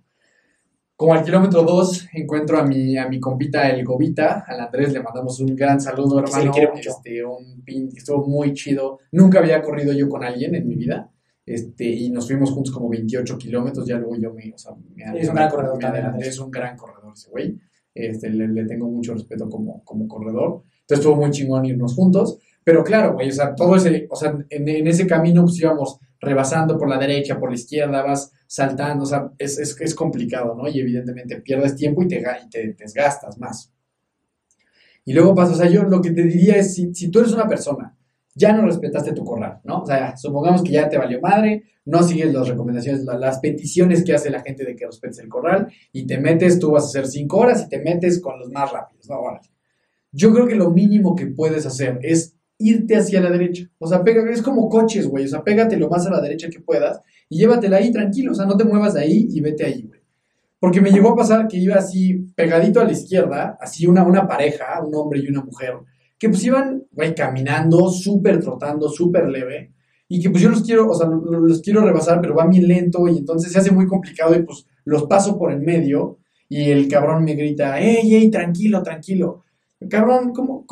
Como al kilómetro 2 encuentro a mi compita, el Gobita, al Andrés, le mandamos un gran saludo, hermano. Se le quiere mucho. Un pin que estuvo muy chido. Nunca había corrido yo con alguien en mi vida. Y nos fuimos juntos como 28 kilómetros, ya luego yo me es un gran corredor, es un gran corredor ese güey, le tengo mucho respeto como corredor, entonces estuvo muy chingón irnos juntos, pero claro, güey, o sea, todo ese, o sea, en ese camino pues íbamos rebasando por la derecha, por la izquierda, vas saltando, o sea, es complicado, ¿no? Y evidentemente pierdes tiempo y te desgastas más. Y luego pasa, o sea, yo lo que te diría es, si tú eres una persona, ya no respetaste tu corral, ¿no? O sea, supongamos que ya te valió madre, no sigues las recomendaciones, las peticiones que hace la gente de que respetes el corral y te metes, tú vas a hacer 5 horas y te metes con los más rápidos, ¿no? Ahora, yo creo que lo mínimo que puedes hacer es irte hacia la derecha. O sea, es como coches, güey. O sea, pégate lo más a la derecha que puedas y llévatela ahí tranquilo. O sea, no te muevas de ahí y vete ahí, güey. Porque me llegó a pasar que iba así pegadito a la izquierda, así una pareja, un hombre y una mujer, que pues iban, güey, caminando, súper trotando, súper leve, y que pues yo los quiero, o sea, los quiero rebasar, pero va bien lento, y entonces se hace muy complicado, y pues los paso por en medio, y el cabrón me grita, ¡Ey, tranquilo, tranquilo! Cabrón, ¿cómo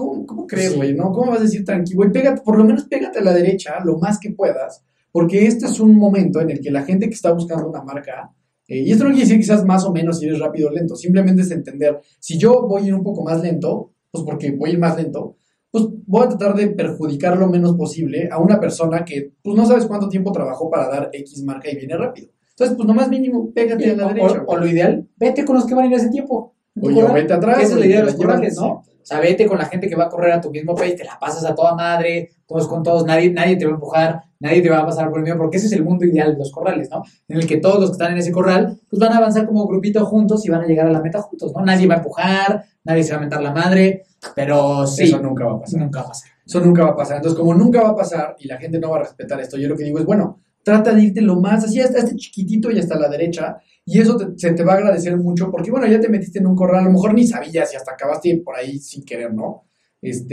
crees, güey, no? ¿Cómo vas a decir tranquilo? Güey, pégate, por lo menos pégate a la derecha, lo más que puedas, porque este es un momento en el que la gente que está buscando una marca... y esto no quiere decir quizás más o menos si eres rápido o lento, simplemente es entender, si yo voy a ir un poco más lento, pues porque voy a ir más lento, pues voy a tratar de perjudicar lo menos posible a una persona que pues no sabes cuánto tiempo trabajó para dar X marca y viene rápido. Entonces, pues nomás mínimo, pégate a la derecha. O lo ideal, vete con los que van a ir a ese tiempo. Oye, vete atrás. Esa es la idea de los corrales, ¿no? Sí. O sea, vete con la gente que va a correr a tu mismo pace, te la pasas a toda madre, todos con todos, nadie te va a empujar, nadie te va a pasar por el medio, porque ese es el mundo ideal de los corrales, ¿no? En el que todos los que están en ese corral, pues van a avanzar como grupito juntos y van a llegar a la meta juntos, ¿no? Nadie va a empujar, nadie se va a mentar la madre, pero sí. Eso nunca va a pasar. Nunca va a pasar. Eso nunca va a pasar. Entonces, como nunca va a pasar y la gente no va a respetar esto, yo lo que digo es, bueno, trata de irte lo más así hasta este chiquitito y hasta la derecha, y eso se te va a agradecer mucho, porque bueno, ya te metiste en un corral, a lo mejor ni sabías y hasta acabaste por ahí sin querer, ¿no? Pues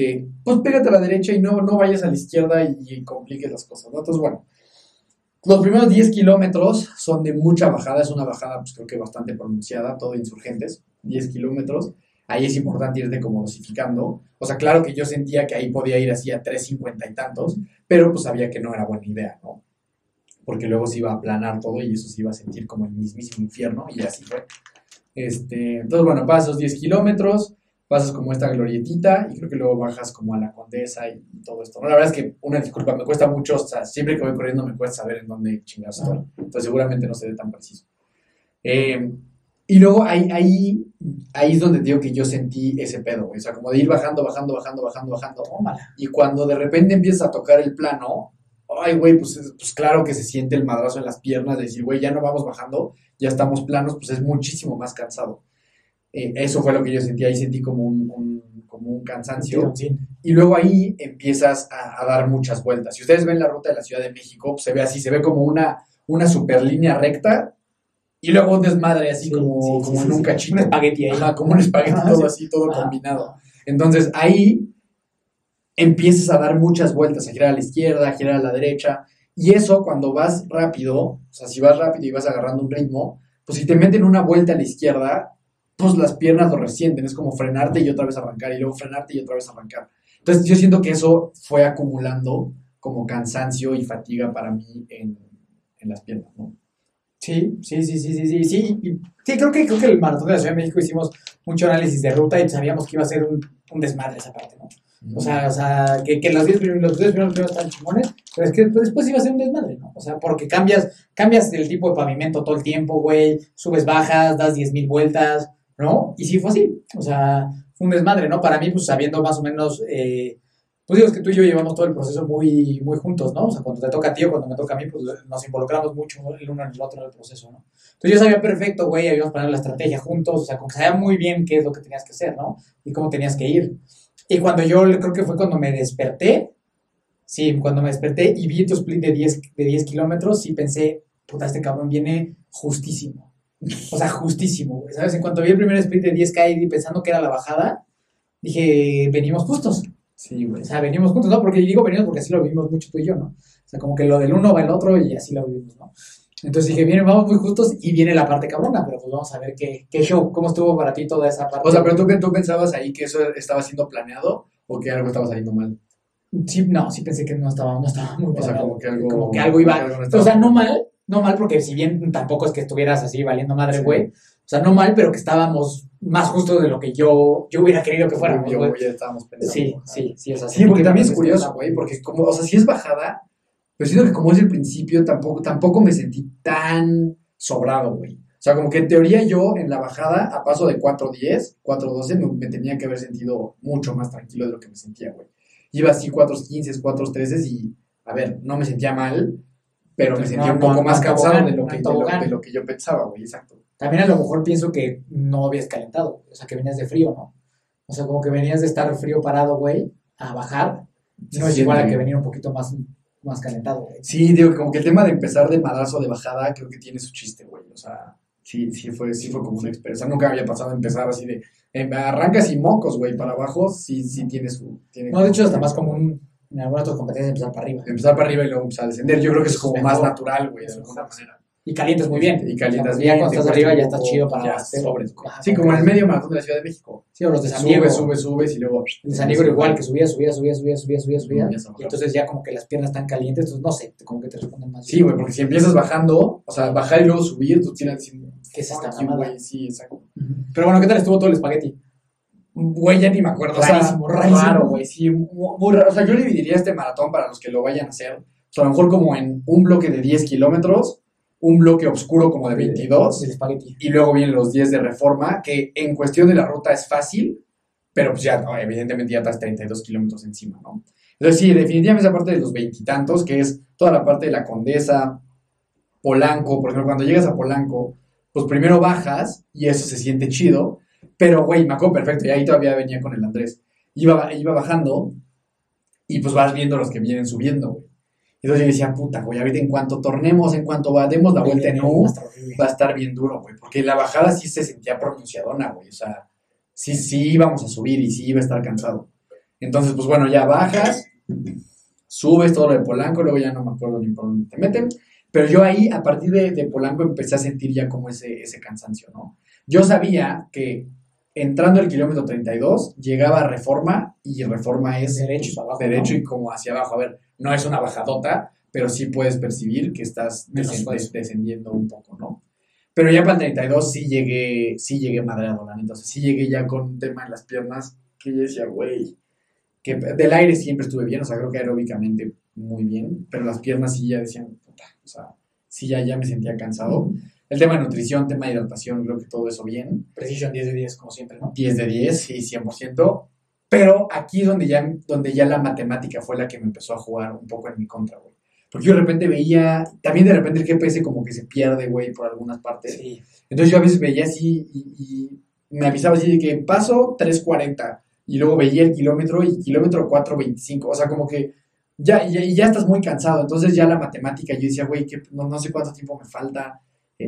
pégate a la derecha y no vayas a la izquierda y compliques las cosas, ¿no? Entonces, bueno, los primeros 10 kilómetros son de mucha bajada, es una bajada pues creo que bastante pronunciada, todo Insurgentes, 10 kilómetros. Ahí es importante irte como dosificando. O sea, claro que yo sentía que ahí podía ir así a 3.50 y tantos, pero pues sabía que no era buena idea, ¿no? Porque luego se iba a aplanar todo y eso se iba a sentir como el mismísimo infierno, y así fue. Entonces, bueno, pasas 10 kilómetros, pasas como esta glorietita, y creo que luego bajas como a la Condesa y todo esto, ¿no? La verdad es que, una disculpa, me cuesta mucho, o sea, siempre que voy corriendo me cuesta saber en dónde chingados estoy. Entonces, seguramente no seré tan preciso. Y luego ahí es donde digo que yo sentí ese pedo, güey. O sea, como de ir bajando. Tómala. Y cuando de repente empiezas a tocar el plano, ay, güey, pues claro que se siente el madrazo en las piernas de decir, güey, ya no vamos bajando, ya estamos planos, pues es muchísimo más cansado. Eso fue lo que yo sentí, ahí sentí como un cansancio. Sí. Y luego ahí empiezas a dar muchas vueltas. Si ustedes ven la ruta de la Ciudad de México, pues se ve así, se ve como una super línea recta y luego un desmadre así como en un cachito. Un espagueti ahí. Ajá, como un espagueti, todo así, todo combinado. Entonces ahí empiezas a dar muchas vueltas, a girar a la izquierda, a girar a la derecha, y eso cuando vas rápido, o sea, si vas rápido y vas agarrando un ritmo, pues si te meten una vuelta a la izquierda, pues las piernas lo resienten, es como frenarte y otra vez arrancar, y luego frenarte y otra vez arrancar. Entonces yo siento que eso fue acumulando como cansancio y fatiga para mí en las piernas, ¿no? Sí, creo que el Maratón de la Ciudad de México hicimos mucho análisis de ruta y sabíamos que iba a ser un desmadre esa parte, ¿no? O sea, que los 10 primeros están chingones, pero es que después iba a ser un desmadre, ¿no? O sea, porque cambias el tipo de pavimento todo el tiempo, güey, subes, bajas, das 10,000 vueltas, ¿no? Y sí fue así, o sea, fue un desmadre, ¿no? Para mí, pues sabiendo más o menos, pues digo, es que tú y yo llevamos todo el proceso muy, muy juntos, ¿no? O sea, cuando te toca a ti o cuando me toca a mí, pues nos involucramos mucho el uno en el otro en el proceso, ¿no? Entonces yo sabía perfecto, güey, habíamos planeado la estrategia juntos, o sea, como que sabía muy bien qué es lo que tenías que hacer, ¿no? Y cómo tenías que ir. Y cuando creo que fue cuando me desperté, sí, cuando me desperté y vi tu split de 10 kilómetros, sí pensé, puta, este cabrón viene justísimo. O sea, justísimo, güey, ¿sabes? En cuanto vi el primer split de 10K y pensando que era la bajada, dije, venimos justos. Sí, güey. O sea, venimos juntos, ¿no? Porque digo venimos porque así lo vivimos mucho tú y yo, ¿no? O sea, como que lo del uno va el otro y así lo vivimos, ¿no? Entonces dije, bien, vamos muy justos y viene la parte cabrona, pero pues vamos a ver qué show, cómo estuvo para ti toda esa parte. O sea, pero ¿tú pensabas ahí que eso estaba siendo planeado o que algo estaba saliendo mal? Sí, no, sí pensé que no estaba muy planeado. O sea, como que algo iba, que algo no estaba, o sea, no mal porque si bien tampoco es que estuvieras así valiendo madre, güey, sí. O sea, no mal, pero que estábamos más justos de lo que yo hubiera querido que fuéramos, güey. Ya estábamos pensando. Sí, es así. Sí, porque también es curioso, güey, porque como, o sea, si es bajada, pero siento que como es el principio, tampoco me sentí tan sobrado, güey. O sea, como que en teoría yo en la bajada, a paso de 4.10, 4.12, me tenía que haber sentido mucho más tranquilo de lo que me sentía, güey. Iba así 4.15, 4.13 y, a ver, no me sentía mal, pero me sentía un poco más cansado de lo que yo pensaba, güey, exacto. También a lo mejor pienso que no habías calentado, o sea, que venías de frío, ¿no? O sea, como que venías de estar frío parado, güey, a bajar. No es igual a que venir un poquito más calentado, güey. Sí, digo, como que el tema de empezar de madrazo de bajada creo que tiene su chiste, güey. O sea, sí fue como una experiencia. O sea, nunca había pasado a empezar así de arrancas y mocos, güey, para abajo. Sí tiene su... No, de hecho, hasta más común en algunas otras competencias empezar para arriba. Empezar para arriba y luego empezar a descender. Yo creo que es como más natural, güey, de alguna manera. Y calientas muy bien. Y calientas bien. Ya cuando estás arriba ya estás chido para abajo. Sí, como en el medio maratón de la Ciudad de México. Sí, o los de San Diego. Subes y luego... En San Diego igual, que subía. Y entonces ya como que las piernas están calientes, entonces no sé, como que te responden más. Sí, güey, porque si empiezas bajando, o sea, bajar y luego subir, tú tienes diciendo... ¿Qué es esta mamada? Sí, exacto. Pero bueno, ¿qué tal estuvo todo el espagueti? Güey, ya ni me acuerdo. Rarísimo, güey, sí, muy raro. O sea, yo dividiría este maratón para los que lo vayan a hacer. O sea, a lo mejor como en un bloque de 10 kilómetros... un bloque oscuro como de 22. El espagueti. Y luego vienen los 10 de Reforma, que en cuestión de la ruta es fácil, pero pues ya, no, evidentemente ya estás 32 kilómetros encima, ¿no? Entonces sí, definitivamente esa parte de los veintitantos, que es toda la parte de la Condesa, Polanco, por ejemplo, cuando llegas a Polanco, pues primero bajas y eso se siente chido, pero güey, me acuerdo perfecto, y ahí todavía venía con el Andrés. Iba bajando y pues vas viendo los que vienen subiendo, güey. Entonces yo decía, puta, güey, ahorita en cuanto tornemos, en cuanto demos la vuelta en U, va a estar bien duro, güey. Porque la bajada sí se sentía pronunciadona, güey. O sea, sí íbamos a subir y sí iba a estar cansado. Entonces, pues bueno, ya bajas, subes todo lo de Polanco, luego ya no me acuerdo ni por dónde te meten. Pero yo ahí, a partir de Polanco, empecé a sentir ya como ese cansancio, ¿no? Yo sabía que entrando el kilómetro 32, llegaba a Reforma, y Reforma es derecho, abajo, derecho, ¿no? Y como hacia abajo. A ver, no es una bajadota, pero sí puedes percibir que estás descendiendo un poco, ¿no? Pero ya para el 32 sí llegué madreado, ¿no? Entonces sí llegué ya con un tema en las piernas que yo decía, güey, que del aire siempre estuve bien, o sea, creo que aeróbicamente muy bien, pero las piernas sí ya decían, puta, o sea, sí ya me sentía cansado. El tema de nutrición, tema de hidratación, creo que todo eso bien. Precision 10 de 10, como siempre, ¿no? 10 de 10, sí, 100%. Pero aquí es donde ya la matemática fue la que me empezó a jugar un poco en mi contra, güey. Porque yo de repente veía, también de repente el GPS como que se pierde, güey, por algunas partes. Sí. Entonces yo a veces veía así y me avisaba así de que paso 3:40. Y luego veía el kilómetro y kilómetro 4:25. O sea, como que ya estás muy cansado. Entonces ya la matemática, yo decía, güey, no sé cuánto tiempo me falta.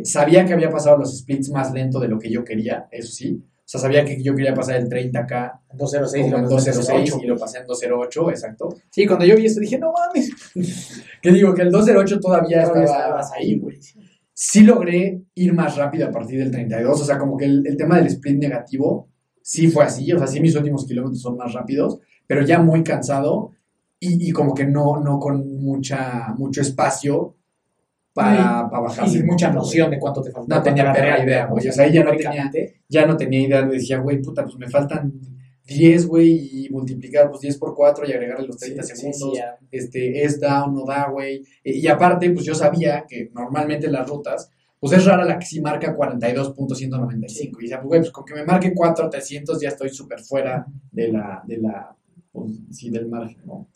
Sabía que había pasado los splits más lento de lo que yo quería, eso sí. O sea, sabía que yo quería pasar el 30K 206, en 2.06 y lo pasé en 2.08, exacto. Sí, cuando yo vi eso dije, no mames. Que digo, que el 2.08 todavía estabas ahí, güey. Sí logré ir más rápido a partir del 32. O sea, como que el tema del split negativo sí fue así. O sea, sí mis últimos kilómetros son más rápidos, pero ya muy cansado y como que no con mucho espacio para bajar. Sin mucha noción de cuánto te faltaba. No tenía perra idea, güey. O sea, ahí ya no tenía idea. Decía, güey, puta, pues me faltan 10, güey, y multiplicar pues 10 por 4 y agregarle los 30 segundos. Sí, es da o no da, güey. Y aparte, pues yo sabía que normalmente las rutas, pues es rara la que sí marca 42.195. Sí. Y decía, pues, güey, pues con que me marque 4.300 ya estoy súper fuera de la pues, sí, del margen, ¿no?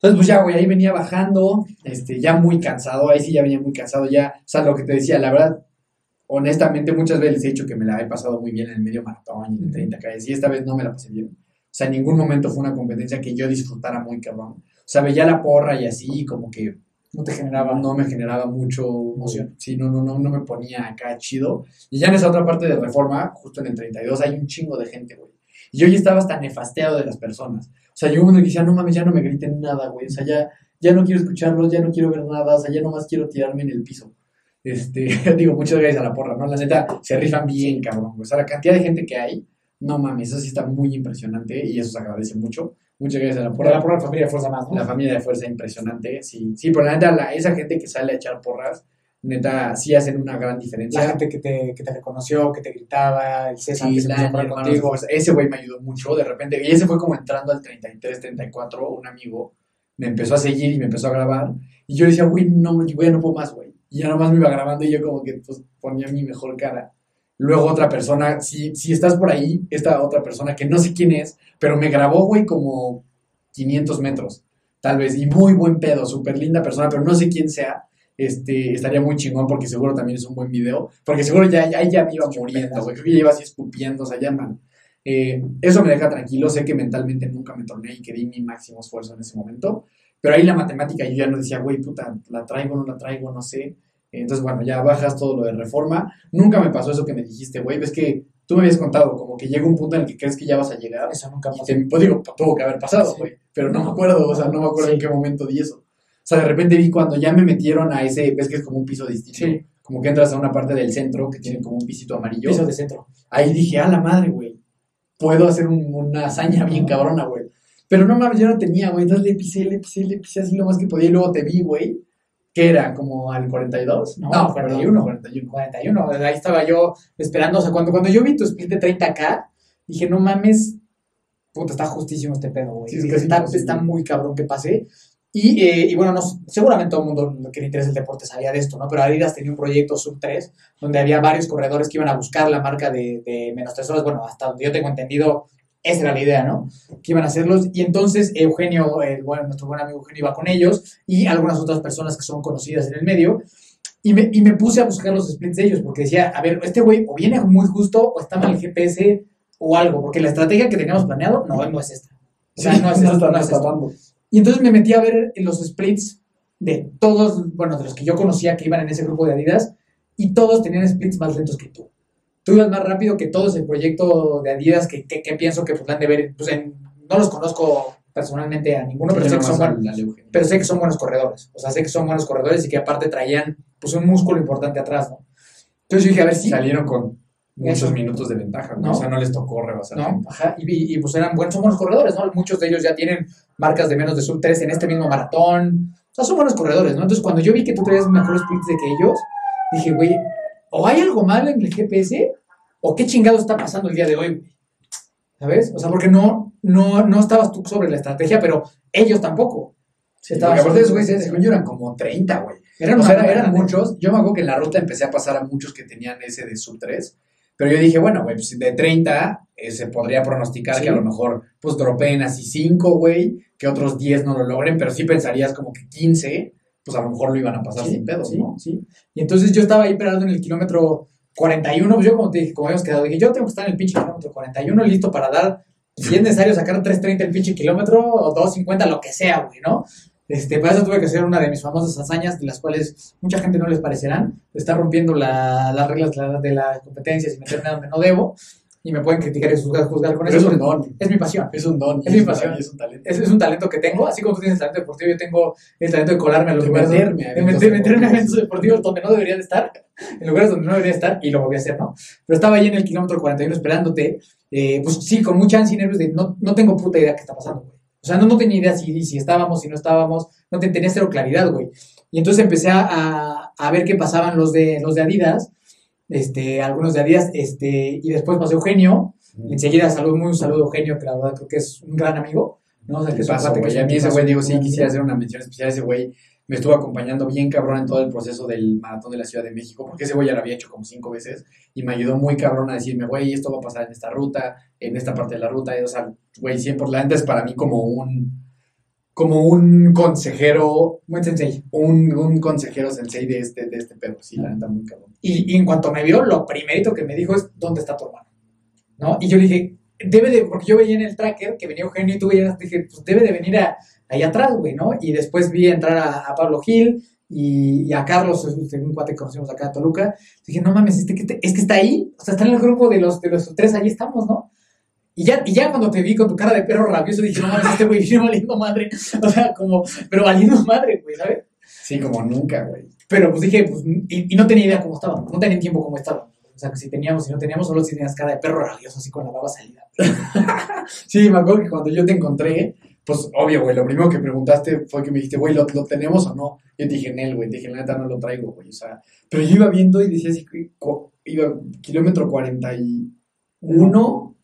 Entonces, pues ya, güey, ahí venía bajando, ya muy cansado, ahí sí ya venía muy cansado, ya, o sea, lo que te decía, la verdad, honestamente, muchas veces les he dicho que me la he pasado muy bien en el medio maratón y en el 30K, y esta vez no me la pasé bien, o sea, en ningún momento fue una competencia que yo disfrutara muy cabrón, o sea, veía la porra y así, como que no me generaba mucho emoción, sí, no me ponía acá chido, y ya en esa otra parte de Reforma, justo en el 32, hay un chingo de gente, güey, y yo ya estaba hasta nefasteado de las personas. O sea, yo uno que decía, no mames, ya no me griten nada, güey. O sea, ya no quiero escucharlos, ya no quiero ver nada. O sea, ya nomás quiero tirarme en el piso. Digo, muchas gracias a la porra, ¿no? La neta, se rifan bien, cabrón, güey. O sea, la cantidad de gente que hay, no mames, eso sí está muy impresionante y eso se agradece mucho. Muchas gracias a la porra. La porra, familia de fuerza más, ¿no? La familia de fuerza, impresionante, sí. Sí, pero la neta, esa gente que sale a echar porras, neta, sí hacen una gran diferencia. La gente que te reconoció, que te gritaba, el César, sí, que se puso a hablar contigo. Ese güey me ayudó mucho, de repente. Y ese fue como entrando al 33, 34, un amigo me empezó a seguir y me empezó a grabar. Y yo le decía, güey, no puedo más, güey. Y ya nomás me iba grabando y yo como que pues, ponía mi mejor cara. Luego otra persona, si estás por ahí, esta otra persona que no sé quién es, pero me grabó, güey, como 500 metros, tal vez. Y muy buen pedo, súper linda persona, pero no sé quién sea. Estaría muy chingón porque seguro también es un buen video, porque seguro ya me iba muriendo, güey, creo que ya iba así escupiendo, o sea, ya, man. Eso me deja tranquilo, sé que mentalmente nunca me torné y que di mi máximo esfuerzo en ese momento, pero ahí la matemática yo ya no decía, güey, puta, la traigo, no sé. Entonces, bueno, ya bajas todo lo de Reforma, nunca me pasó eso que me dijiste, güey, ves que tú me habías contado, como que llega un punto en el que crees que ya vas a llegar, eso nunca pasó. Pues digo, tuvo que haber pasado, güey, sí. Pero no me acuerdo, o sea, no me acuerdo sí. En qué momento di eso. O sea, de repente vi cuando ya me metieron a ese, ves que es como un piso distinto, sí. Como que entras a una parte del centro que tiene como un pisito amarillo. Piso de centro. Ahí dije, a la madre, güey, puedo hacer una hazaña bien cabrona, güey. Pero no mames, yo no tenía, güey, entonces le pisé así lo más que podía y luego te vi, güey, que era como al 42. No, 41. Ahí estaba yo esperando, o sea, cuando yo vi tu split de 30K, dije, no mames, puta, está justísimo este pedo, güey. Sí, está muy cabrón que pasé. Y bueno, no, seguramente todo el mundo que le interesa el deporte sabía de esto, ¿no? Pero Adidas tenía un proyecto Sub-3 donde había varios corredores que iban a buscar la marca de menos 3 horas. Bueno, hasta donde yo tengo entendido, esa era la idea, ¿no? Que iban a hacerlos. Y entonces Eugenio, nuestro buen amigo Eugenio, iba con ellos y algunas otras personas que son conocidas en el medio. Y me puse a buscar los splits de ellos porque decía, a ver, este güey o viene muy justo o está mal el GPS o algo. Porque la estrategia que teníamos planeado no es esta. O sea, no es esta, no es esta. Y entonces me metí a ver los splits de todos, bueno, de los que yo conocía que iban en ese grupo de Adidas, y todos tenían splits más lentos que tú. Tú ibas más rápido que todos el proyecto de Adidas, que pienso que pues han de ver, pues no los conozco personalmente a ninguno, pero sé que son buenos corredores. O sea, sé que son buenos corredores y que aparte traían pues un músculo importante atrás, ¿no? Entonces yo dije, a ver si... Salieron con muchos minutos de ventaja, ¿no? O sea, no les tocó rebasar. No, ajá, y pues eran buenos, son buenos corredores, ¿no? Muchos de ellos ya tienen marcas de menos de sub 3 en este mismo maratón. O sea, son buenos corredores, ¿no? Entonces, cuando yo vi que tú traías mejores splits de que ellos, dije, güey, o hay algo malo en el GPS, o qué chingado está pasando el día de hoy, ¿sabes? O sea, porque no estabas tú sobre la estrategia, pero ellos tampoco. Sí, porque aparte de eso, güey, según yo eran como 30, güey. Eran muchos. Yo me acuerdo que en la ruta empecé a pasar a muchos que tenían ese de sub 3. Pero yo dije, bueno, güey, pues de 30 se podría pronosticar que a lo mejor pues dropeen así 5, güey, que otros 10 no lo logren, pero sí pensarías como que 15, pues a lo mejor lo iban a pasar sin pedos, ¿no? Sí. Y entonces yo estaba ahí parado en el kilómetro 41, pues yo como te dije, como habíamos quedado, dije, yo tengo que estar en el pinche kilómetro 41 listo para dar, si es necesario sacar 3.30 el pinche kilómetro o 2.50, lo que sea, güey, ¿no? Para eso tuve que hacer una de mis famosas hazañas, de las cuales mucha gente no les parecerán. Está rompiendo las reglas de las competencias y meterme donde no debo. Y me pueden criticar y juzgar con eso. Pero es un don. Es mi pasión. Es un don. Es mi pasión. Es un talento. Es un talento que tengo. Así como tú tienes talento deportivo, yo tengo el talento de colarme a los lugares. De meterme a eventos deportivos donde no debería de estar. En lugares donde no debería estar. Y lo volví a hacer, ¿no? Pero estaba ahí en el kilómetro 41 esperándote. Pues sí, con mucha ansia y nervios de no tengo puta idea qué está pasando, güey. O sea, no tenía idea si estábamos, si no estábamos. No tenía cero claridad, güey. Y entonces empecé a ver qué pasaban los de Adidas, algunos de Adidas, y después pasó Eugenio. Enseguida, un saludo Eugenio, que la verdad creo que es un gran amigo, ¿no? O sea, que es un cuate que... A mí ese güey, digo, sí, quisiera hacer una mención especial. Ese güey me estuvo acompañando bien cabrón en todo el proceso del Maratón de la Ciudad de México, porque ese güey ya lo había hecho como 5 veces, y me ayudó muy cabrón a decirme, güey, esto va a pasar en esta ruta, en esta parte de la ruta, y, o sea, güey, siempre la gente es para mí como un consejero, muy sensei, un consejero sensei de este pedo, sí, la neta, muy cabrón. Y en cuanto me vio, lo primerito que me dijo es, ¿dónde está tu hermano? ¿No? Y yo dije, porque yo veía en el tracker que venía Eugenio y tú veías, dije, pues debe de venir ahí atrás, güey, ¿no? Y después vi entrar a Pablo Gil y a Carlos, un cuate que conocimos acá en Toluca. Dije, no mames, es que está ahí, o sea, está en el grupo de los 3, ahí estamos, ¿no? Y ya cuando te vi con tu cara de perro rabioso, dije, no mames, este güey viene valiendo madre, o sea, como, pero valiendo madre, güey, ¿sabes? Sí, como nunca, güey. Pero pues dije, pues, y no tenía idea cómo estaban, no tenía tiempo cómo estaban. O sea, que si no teníamos, solo si tenías cara de perro rabioso, así con la baba salida. Sí, me acuerdo que cuando yo te encontré, pues, obvio, güey, lo primero que preguntaste fue que me dijiste, güey, ¿lo tenemos o no? Yo te dije, Nel, güey, te dije, la neta, no lo traigo, güey, o sea. Pero yo iba viendo y decía así, iba kilómetro 41,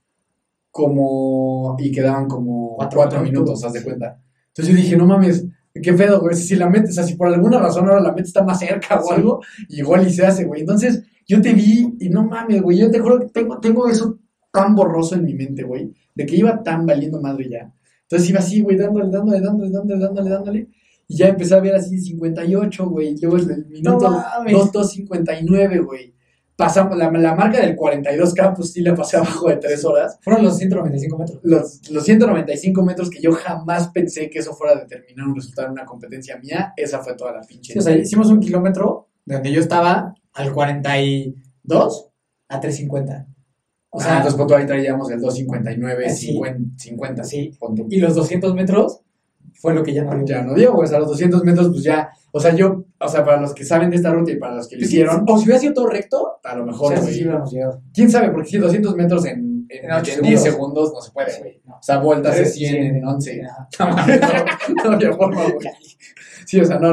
como, y quedaban como 4 minutos, haz de cuenta. Entonces yo dije, no mames, qué pedo, güey, si la meta, o sea, si por alguna razón ahora la meta está más cerca o algo, igual y se hace, güey. Entonces... Yo te vi y no mames, güey, yo te juro que tengo eso tan borroso en mi mente, güey, de que iba tan valiendo madre ya. Entonces iba así, güey, dándole, y ya empecé a ver así 58, güey, luego el minuto 2:59, güey. Pasamos la marca del 42K, pues sí la pasé abajo de 3 horas. Fueron los 195 metros. Los 195 metros que yo jamás pensé que eso fuera a determinar un resultado en una competencia mía, esa fue toda la pinche. Sí, o sea, hicimos un kilómetro de donde yo estaba al 42 a 3.50. O sea, entonces por ahí traíamos el 2.59, sí. 50, sí. Punto. Y los 200 metros fue lo que ya no dio. Ya no dio, güey. O sea, los 200 metros, pues ya. O sea, yo, o sea, para los que saben de esta ruta y para los que lo hicieron. O si hubiera sido todo recto, a lo mejor, güey. O sea, sí hubiéramos llegado. ¿Quién sabe? Porque si 200 metros en 10 segundos no se puede, güey. No. O sea, vueltas de 100 en 11. No había forma, güey. Sí, o sea, no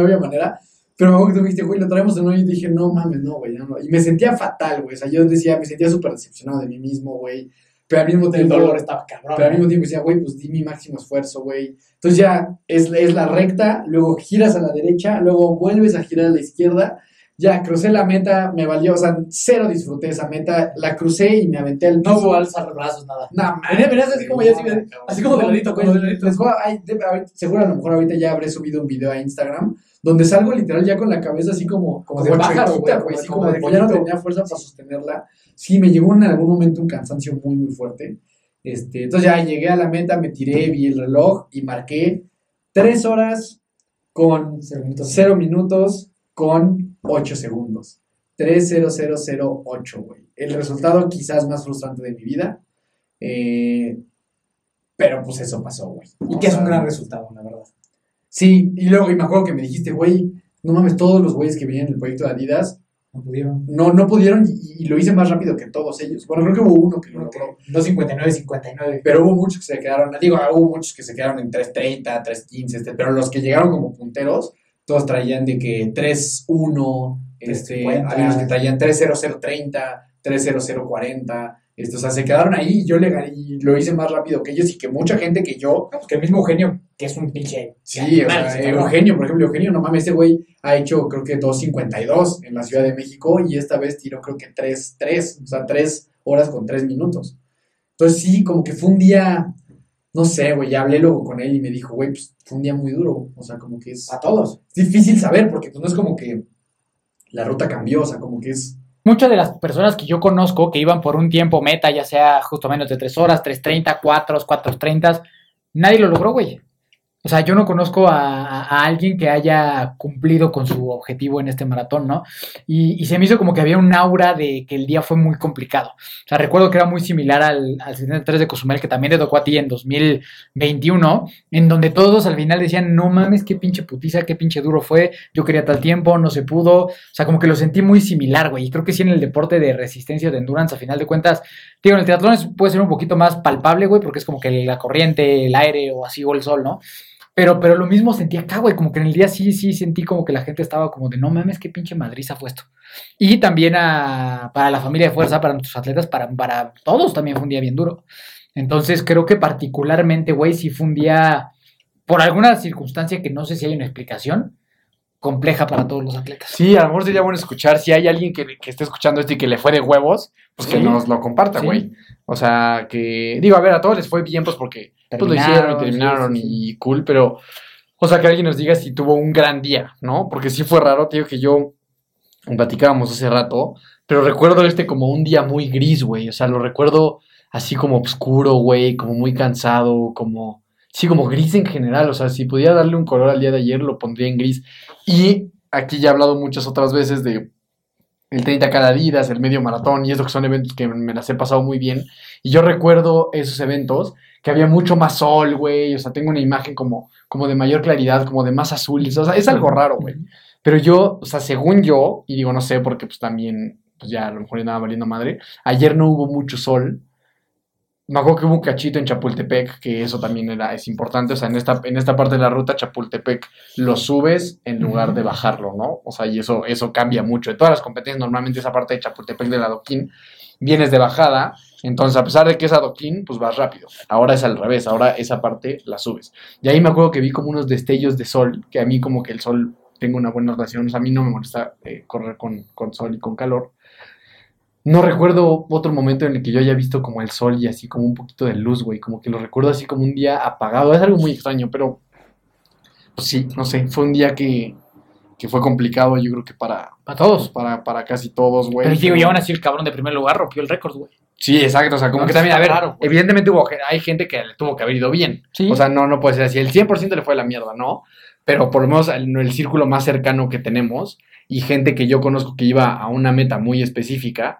había manera. Pero me acuerdo que tú me dijiste, güey, lo traemos de nuevo. Y dije, no mames, no, güey, no. Y me sentía fatal, güey. O sea, yo decía, me sentía súper decepcionado de mí mismo, güey. Pero al mismo tiempo... El dolor estaba cabrón. Pero al mismo tiempo decía, güey, pues di mi máximo esfuerzo, güey. Entonces ya es la recta, luego giras a la derecha, luego vuelves a girar a la izquierda. Ya crucé la meta, me valió, o sea, cero disfruté esa meta. La crucé y me aventé al piso. No hubo alzar brazos, nada. No, venías así como ya, así como de ladito, como de ladito. Seguro a lo mejor ahorita ya habré subido un video a Instagram donde salgo literal ya con la cabeza así como de pájaro, güey, así como de que ya no tenía fuerza para sostenerla. Sí, me llegó en algún momento un cansancio muy, muy fuerte. Entonces ya llegué a la meta, me tiré, vi el reloj y marqué 3 horas con 0 minutos con 8 segundos. 3:00:08, güey. El resultado quizás más frustrante de mi vida. Pero pues eso pasó, güey. Y que es un gran resultado, la verdad. Sí, y luego me acuerdo que me dijiste, güey, no mames, todos los güeyes que venían en el proyecto de Adidas no pudieron. No pudieron y lo hice más rápido que todos ellos. Bueno, creo que hubo uno que lo logró. 2:59:59. Pero hubo muchos que se quedaron, hubo muchos que se quedaron en 3:30, 3:15, pero los que llegaron como punteros, todos traían de que 3:1, algunos que traían 3:00:30, 3:00:40. O sea, se quedaron ahí y yo le gané, y lo hice más rápido que ellos y que mucha gente que yo. No, pues que el mismo Eugenio, que es un pinche. Sí, Eugenio, por ejemplo, no mames, este güey ha hecho creo que 2:52 en la Ciudad de México y esta vez tiró creo que 3:03, o sea, 3 horas con 3 minutos. Entonces sí, como que fue un día, no sé, güey, ya hablé luego con él y me dijo, güey, pues fue un día muy duro, o sea, como que es. A todos. Es difícil saber porque pues no es como que la ruta cambió, o sea, como que es. Muchas de las personas que yo conozco que iban por un tiempo meta, ya sea justo menos de 3 horas, 3:30, 4, 4:30, nadie lo logró, güey. O sea, yo no conozco a alguien que haya cumplido con su objetivo en este maratón, ¿no? Y se me hizo como que había un aura de que el día fue muy complicado. O sea, recuerdo que era muy similar al 73 de Cozumel, que también te tocó a ti en 2021, en donde todos al final decían, no mames, qué pinche putiza, qué pinche duro fue, yo quería tal tiempo, no se pudo. O sea, como que lo sentí muy similar, güey. Y creo que sí en el deporte de resistencia, de endurance, a final de cuentas, digo, en el triatlón puede ser un poquito más palpable, güey, porque es como que la corriente, el aire o así, o el sol, ¿no? Pero lo mismo sentí acá, güey, como que en el día sí sentí como que la gente estaba como de no mames, qué pinche madriza fue esto. Y también para la familia de fuerza, para nuestros atletas, para todos también fue un día bien duro. Entonces creo que particularmente, güey, sí fue un día, por alguna circunstancia que no sé si hay una explicación, compleja para todos los atletas. Sí, a lo mejor sería bueno escuchar, si hay alguien que esté escuchando esto y que le fue de huevos, pues sí, que nos lo comparta, güey. Sí. O sea, que digo, a ver, a todos les fue bien, pues porque todos lo hicieron y terminaron y cool, pero, o sea, que alguien nos diga si tuvo un gran día, ¿no? Porque sí fue raro, te digo que yo platicábamos hace rato, pero recuerdo como un día muy gris, güey, o sea, lo recuerdo así como oscuro, güey, como muy cansado, como... Sí, como gris en general, o sea, si pudiera darle un color al día de ayer, lo pondría en gris. Y aquí ya he hablado muchas otras veces de el 30K de Adidas, el medio maratón, y eso que son eventos que me las he pasado muy bien. Y yo recuerdo esos eventos, que había mucho más sol, güey, o sea, tengo una imagen como de mayor claridad, como de más azul, o sea, es algo raro, güey. Pero yo, o sea, según yo, y digo, no sé, porque pues también, pues ya a lo mejor andaba valiendo madre, ayer no hubo mucho sol. Me acuerdo que hubo un cachito en Chapultepec, que eso también es importante, o sea, en esta parte de la ruta Chapultepec lo subes en lugar de bajarlo, ¿no? O sea, y eso cambia mucho. En todas las competencias normalmente esa parte de Chapultepec del adoquín vienes de bajada, entonces a pesar de que es adoquín, pues vas rápido. Ahora es al revés, ahora esa parte la subes. Y ahí me acuerdo que vi como unos destellos de sol, que a mí como que el sol, tengo una buena relación, o sea, a mí no me molesta correr con sol y con calor. No recuerdo otro momento en el que yo haya visto como el sol y así como un poquito de luz, güey. Como que lo recuerdo así como un día apagado. Es algo muy extraño, pero... Pues sí, no sé. Fue un día que fue complicado, yo creo que para todos. Para casi todos, güey. Pero digo, ya aún así el cabrón de primer lugar rompió el récord, güey. Sí, exacto. O sea, como no, que también, a ver, raro, evidentemente hay gente que le tuvo que haber ido bien. ¿Sí? O sea, no puede ser así. El 100% le fue la mierda, ¿no? Pero por lo menos el círculo más cercano que tenemos y gente que yo conozco que iba a una meta muy específica...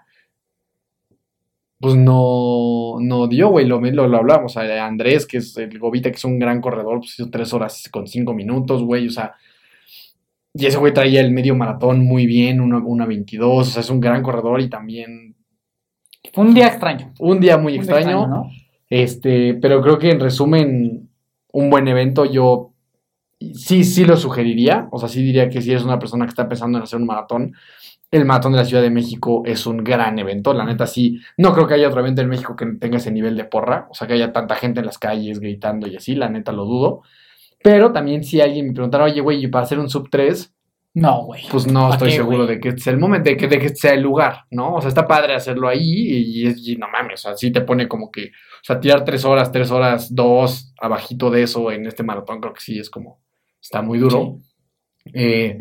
Pues no dio, güey, lo hablábamos. Andrés, que es el Gobita, que es un gran corredor, pues hizo 3:05, güey, o sea. Y ese güey traía el medio maratón muy bien, una 22, o sea, es un gran corredor y también... Fue un día extraño. Un día muy extraño, ¿no? Pero creo que en resumen, un buen evento yo sí lo sugeriría, o sea, sí diría que si eres una persona que está pensando en hacer un maratón... el Maratón de la Ciudad de México es un gran evento. La neta, sí, no creo que haya otro evento en México que tenga ese nivel de porra. O sea, que haya tanta gente en las calles gritando y así, la neta lo dudo. Pero también si alguien me preguntara, oye, güey, ¿y para hacer un sub 3? No, güey. Pues no estoy seguro de que es el momento, de que sea el lugar, ¿no? O sea, está padre hacerlo ahí y no mames, o sea, sí te pone como que, o sea, tirar 3 horas, 2, abajito de eso en este maratón, creo que sí es como, está muy duro. Sí.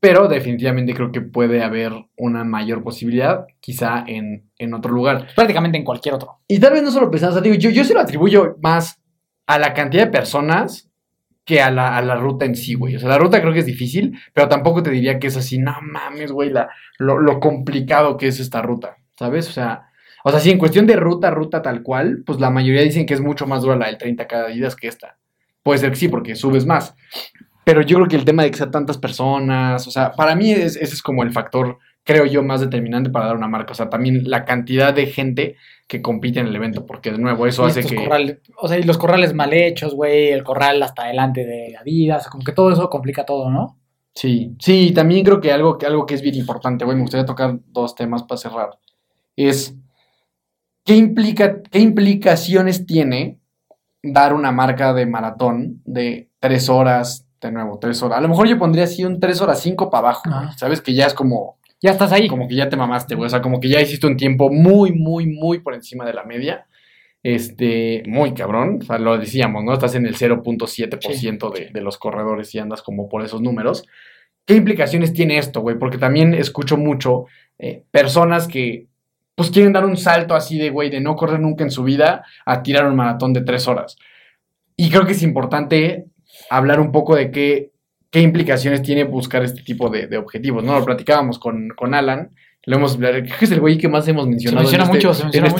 Pero definitivamente creo que puede haber una mayor posibilidad, quizá en otro lugar. Prácticamente en cualquier otro. Y tal vez no solo pensando, o sea, digo, yo se lo atribuyo más a la cantidad de personas que a la ruta en sí, güey. O sea, la ruta creo que es difícil, pero tampoco te diría que es así, no mames, güey, lo complicado que es esta ruta, ¿sabes? O sea, si en cuestión de ruta tal cual, pues la mayoría dicen que es mucho más dura la del 30K de idas que esta. Puede ser que sí, porque subes más. Pero yo creo que el tema de que sea tantas personas, o sea, para mí ese es como el factor, creo yo, más determinante para dar una marca. O sea, también la cantidad de gente que compite en el evento, porque de nuevo eso hace que... Corral, o sea, y los corrales mal hechos, güey, el corral hasta delante de la vida, o sea, como que todo eso complica todo, ¿no? Sí, también creo que algo que es bien importante, güey, me gustaría tocar 2 temas para cerrar, es qué implicaciones tiene dar una marca de maratón de 3 horas, de nuevo, 3 horas. A lo mejor yo pondría así un 3:05 para abajo, ah. ¿Sabes? Que ya es como... Ya estás ahí. Como que ya te mamaste, güey. O sea, como que ya hiciste un tiempo muy, muy, muy por encima de la media. Muy cabrón. O sea, lo decíamos, ¿no? Estás en el 0.7% de los corredores y andas como por esos números. ¿Qué implicaciones tiene esto, güey? Porque también escucho mucho personas que, pues, quieren dar un salto así de, güey, de no correr nunca en su vida a tirar un maratón de 3 horas. Y creo que es importante hablar un poco de qué implicaciones tiene buscar este tipo de objetivos, ¿no? Lo platicábamos con Alan, lo hemos, que es el güey que más hemos mencionado se menciona mucho,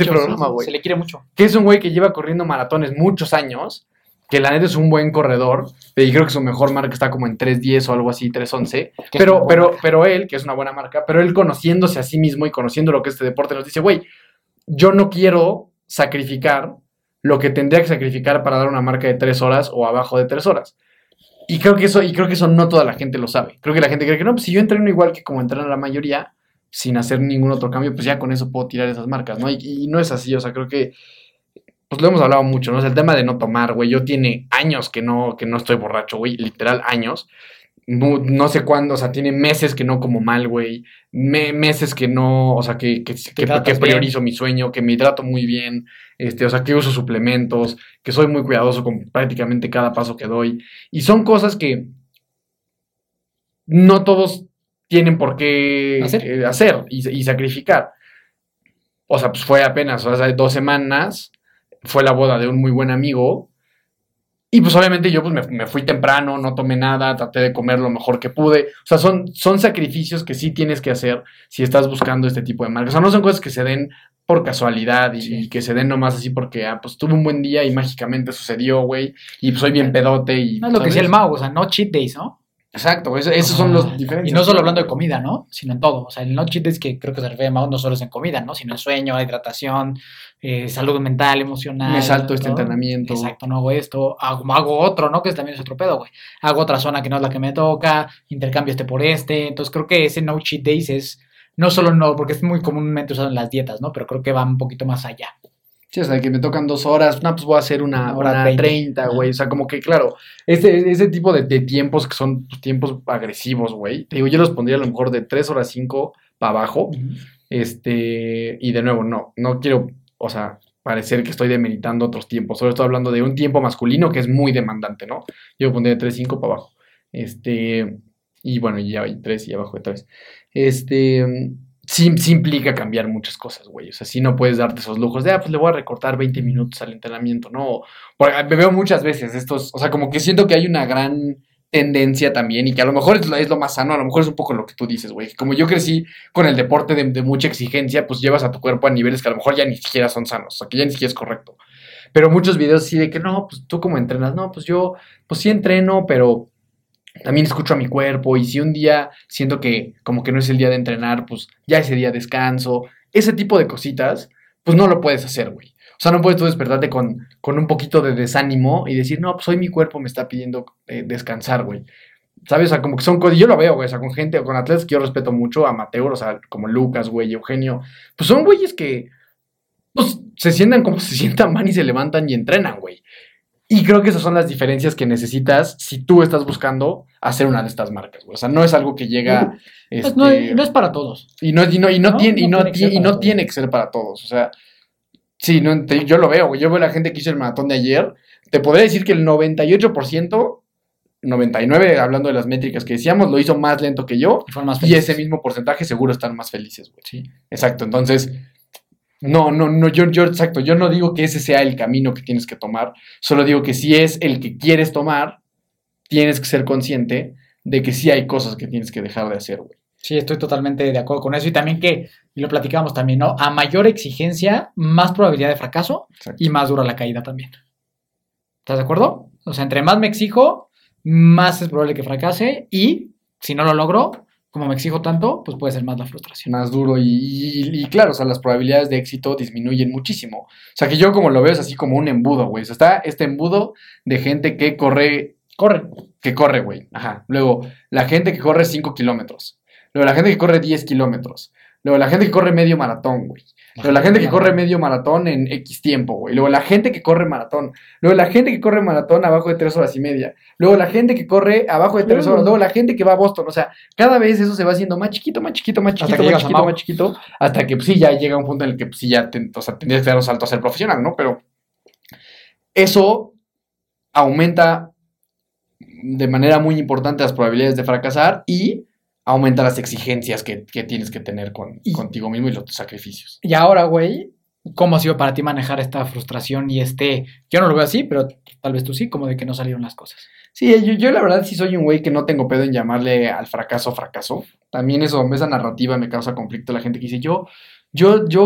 programa, güey. Se le quiere mucho. Que es un güey que lleva corriendo maratones muchos años, que la neta es un buen corredor, y creo que su mejor marca está como en 3:10 o algo así, 3:11, pero él, que es una buena marca, pero él conociéndose a sí mismo y conociendo lo que este deporte nos dice, güey, yo no quiero sacrificar lo que tendría que sacrificar para dar una marca de 3 horas o abajo de 3 horas. Y creo que eso no toda la gente lo sabe. Creo que la gente cree que no, pues si yo entreno igual que como entrena la mayoría, sin hacer ningún otro cambio, pues ya con eso puedo tirar esas marcas, ¿no? Y no es así, o sea, creo que, pues lo hemos hablado mucho, ¿no? O sea, el tema de no tomar, güey, yo tiene años que no estoy borracho, güey, literal años. No sé cuándo, o sea, tiene meses que no como mal, güey, meses que no, o sea, que priorizo mi sueño, que me hidrato muy bien, o sea, que uso suplementos, que soy muy cuidadoso con prácticamente cada paso que doy, y son cosas que no todos tienen por qué hacer y sacrificar. O sea, pues fue apenas, o sea, 2 semanas, fue la boda de un muy buen amigo. Y pues obviamente yo pues me fui temprano, no tomé nada, traté de comer lo mejor que pude. O sea, son sacrificios que sí tienes que hacer si estás buscando este tipo de marcas. O sea, no son cosas que se den por casualidad y que se den nomás así porque, pues tuve un buen día y mágicamente sucedió, güey. Y pues soy bien pedote y... No, lo ¿sabes? Que decía el Mau, o sea, no cheat days, ¿no? Exacto, esos son los diferentes. Y no solo hablando de comida, ¿no? Sino en todo. O sea, el no cheat days que creo que se refiere más no solo es en comida, ¿no? Sino en sueño, hidratación, salud mental, emocional. Me salto este entrenamiento. Exacto, no hago esto. Hago otro, ¿no? Que también es otro pedo, güey. Hago otra zona que no es la que me toca. Intercambio este por este. Entonces creo que ese no cheat days es... No solo no, porque es muy comúnmente usado en las dietas, ¿no? Pero creo que va un poquito más allá. Sí, o sea, que me tocan 2 horas, no, pues voy a hacer una hora 30, güey. O sea, como que, claro, ese tipo de tiempos que son tiempos agresivos, güey. Te digo, yo los pondría a lo mejor de 3:05 para abajo. Uh-huh. Y de nuevo, no quiero, o sea, parecer que estoy demeritando otros tiempos. Solo estoy hablando de un tiempo masculino que es muy demandante, ¿no? Yo pondría de 3:05 para abajo. Y bueno, ya hay 3 y abajo de 3. Sí implica cambiar muchas cosas, güey. O sea, sí no puedes darte esos lujos de, pues le voy a recortar 20 minutos al entrenamiento, ¿no? Porque me veo muchas veces estos, o sea, como que siento que hay una gran tendencia también y que a lo mejor es lo más sano, a lo mejor es un poco lo que tú dices, güey. Como yo crecí con el deporte de mucha exigencia, pues llevas a tu cuerpo a niveles que a lo mejor ya ni siquiera son sanos, o sea, que ya ni siquiera es correcto. Pero muchos videos sí de que, no, pues tú cómo entrenas, no, pues yo, pues sí entreno, pero... También escucho a mi cuerpo y si un día siento que como que no es el día de entrenar, pues ya ese día descanso. Ese tipo de cositas, pues no lo puedes hacer, güey. O sea, no puedes tú despertarte con un poquito de desánimo y decir, no, pues hoy mi cuerpo me está pidiendo descansar, güey. ¿sabes? O sea, como que son cosas, yo lo veo, güey, o sea, con gente o con atletas que yo respeto mucho, amateur, o sea, como Lucas, güey, Eugenio, pues son güeyes que, pues, se sientan como se sientan, van y se levantan y entrenan, güey. Y creo que esas son las diferencias que necesitas si tú estás buscando hacer una de estas marcas, güey. O sea, no es algo que llega... Pues no es para todos. Y no tiene que ser para todos, o sea... Sí, yo lo veo, güey. Yo veo a la gente que hizo el maratón de ayer. Te podría decir que el 98%, 99%, hablando de las métricas que decíamos, lo hizo más lento que yo. Y ese mismo porcentaje seguro están más felices, güey. Sí. Exacto, entonces... Yo no digo que ese sea el camino que tienes que tomar, solo digo que si es el que quieres tomar, tienes que ser consciente de que sí hay cosas que tienes que dejar de hacer, güey. Sí, estoy totalmente de acuerdo con eso, y también que, y lo platicamos también, ¿no? A mayor exigencia, más probabilidad de fracaso. Exacto. Y más dura la caída también. ¿Estás de acuerdo? O sea, entre más me exijo, más es probable que fracase, y si no lo logro... Como me exijo tanto, pues puede ser más la frustración. Más duro y claro, o sea, las probabilidades de éxito disminuyen muchísimo. O sea, que yo como lo veo es así como un embudo, güey. O sea, está este embudo de gente que corre, güey. Ajá. Luego, la gente que corre 5 kilómetros. Luego, la gente que corre 10 kilómetros. Luego, la gente que corre medio maratón, güey. Luego, la gente que corre medio maratón en X tiempo, güey. Luego, la gente que corre maratón. Luego, la gente que corre maratón abajo de 3 horas y media. Luego, la gente que corre abajo de 3 horas. Luego, la gente que va a Boston. O sea, cada vez eso se va haciendo más chiquito, más chiquito, más chiquito, más chiquito, más chiquito. Hasta que, pues, sí, ya llega un punto en el que, pues, sí, ya tendrías que dar un salto a ser profesional, ¿no? Pero eso aumenta de manera muy importante las probabilidades de fracasar y... aumenta las exigencias que tienes que tener contigo mismo y los tus sacrificios. Y ahora, güey, ¿cómo ha sido para ti manejar esta frustración y yo no lo veo así, pero tal vez tú sí, como de que no salieron las cosas? Sí, yo la verdad sí soy un güey que no tengo pedo en llamarle al fracaso. También eso, esa narrativa me causa conflicto. La gente que dice, yo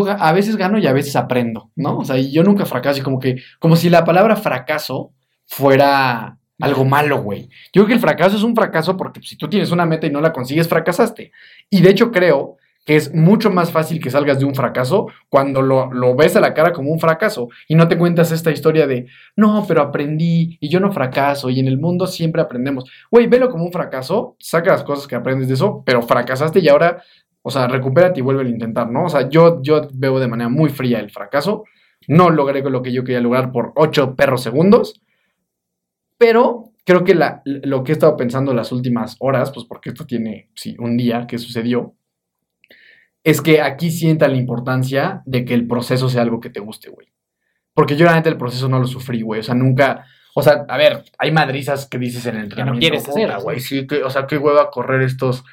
a veces gano y a veces aprendo, ¿no? O sea, yo nunca fracaso. Y como si la palabra fracaso fuera... algo malo, güey. Yo creo que el fracaso es un fracaso porque si tú tienes una meta y no la consigues, fracasaste. Y de hecho creo que es mucho más fácil que salgas de un fracaso cuando lo ves a la cara como un fracaso y no te cuentas esta historia de, no, pero aprendí y yo no fracaso y en el mundo siempre aprendemos. Güey, velo como un fracaso, saca las cosas que aprendes de eso, pero fracasaste y ahora, o sea, recupérate y vuelve a intentar, ¿no? O sea, yo veo de manera muy fría el fracaso. No logré lo que yo quería lograr por 8 perros segundos. Pero creo que lo que he estado pensando las últimas horas, pues porque esto tiene un día que sucedió, es que aquí sienta la importancia de que el proceso sea algo que te guste, güey. Porque yo realmente el proceso no lo sufrí, güey. O sea, nunca... O sea, a ver, hay madrizas que dices en el entrenamiento. Que no quieres hacer, güey. Sí, o sea, qué hueva correr estos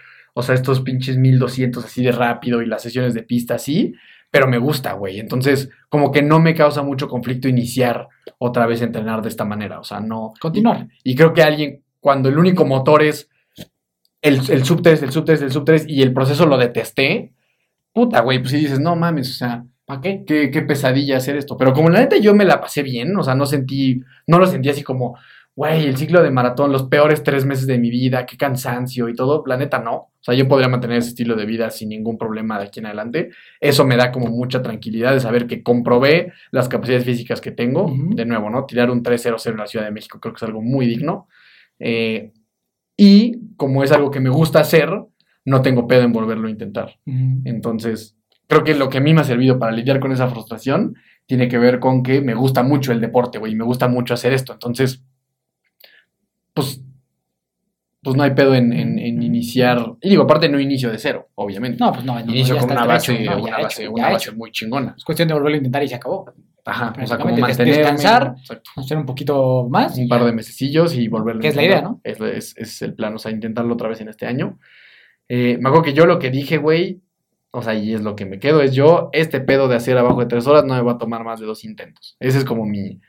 pinches 1200 así de rápido y las sesiones de pista así... Pero me gusta, güey. Entonces, como que no me causa mucho conflicto iniciar otra vez a entrenar de esta manera. O sea, no... Continuar. Y creo que alguien, cuando el único motor es el sub-3 y el proceso lo detesté, puta, güey, pues si dices, no mames, o sea, ¿para qué? Qué pesadilla hacer esto. Pero como la neta yo me la pasé bien, o sea, no lo sentí así como, güey, el ciclo de maratón, los peores 3 meses de mi vida, qué cansancio y todo, la neta no. O sea, yo podría mantener ese estilo de vida sin ningún problema de aquí en adelante. Eso me da como mucha tranquilidad de saber que comprobé las capacidades físicas que tengo. Uh-huh. De nuevo, ¿no? Tirar un 3:00 en la Ciudad de México creo que es algo muy digno. Y como es algo que me gusta hacer, no tengo pedo en volverlo a intentar. Uh-huh. Entonces, creo que lo que a mí me ha servido para lidiar con esa frustración tiene que ver con que me gusta mucho el deporte, güey. Me gusta mucho hacer esto. Entonces, pues no hay pedo en iniciar. Y digo, aparte no inicio de cero, obviamente. No, pues no. Inicio con una base muy chingona. Es cuestión de volverlo a intentar y se acabó. Ajá, o sea, como mantener... Descansar, hacer un poquito más. Un par de mesecillos y volverlo a intentar. Que es la idea, ¿no? Es el plan, o sea, intentarlo otra vez en este año. Me acuerdo que yo lo que dije, güey, o sea, y es lo que me quedo, es yo, este pedo de hacer abajo de 3 horas no me va a tomar más de 2 intentos. Ese es como mi...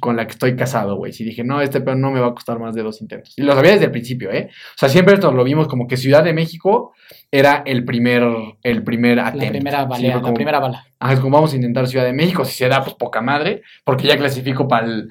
Con la que estoy casado, güey. Si dije, no, este pedo no me va a costar más de 2 intentos. Y lo sabía desde el principio, ¿eh? O sea, siempre nos lo vimos como que Ciudad de México era el primer atento. La primera bala. Ah, es como vamos a intentar Ciudad de México. Si se da, pues poca madre. Porque ya clasifico para el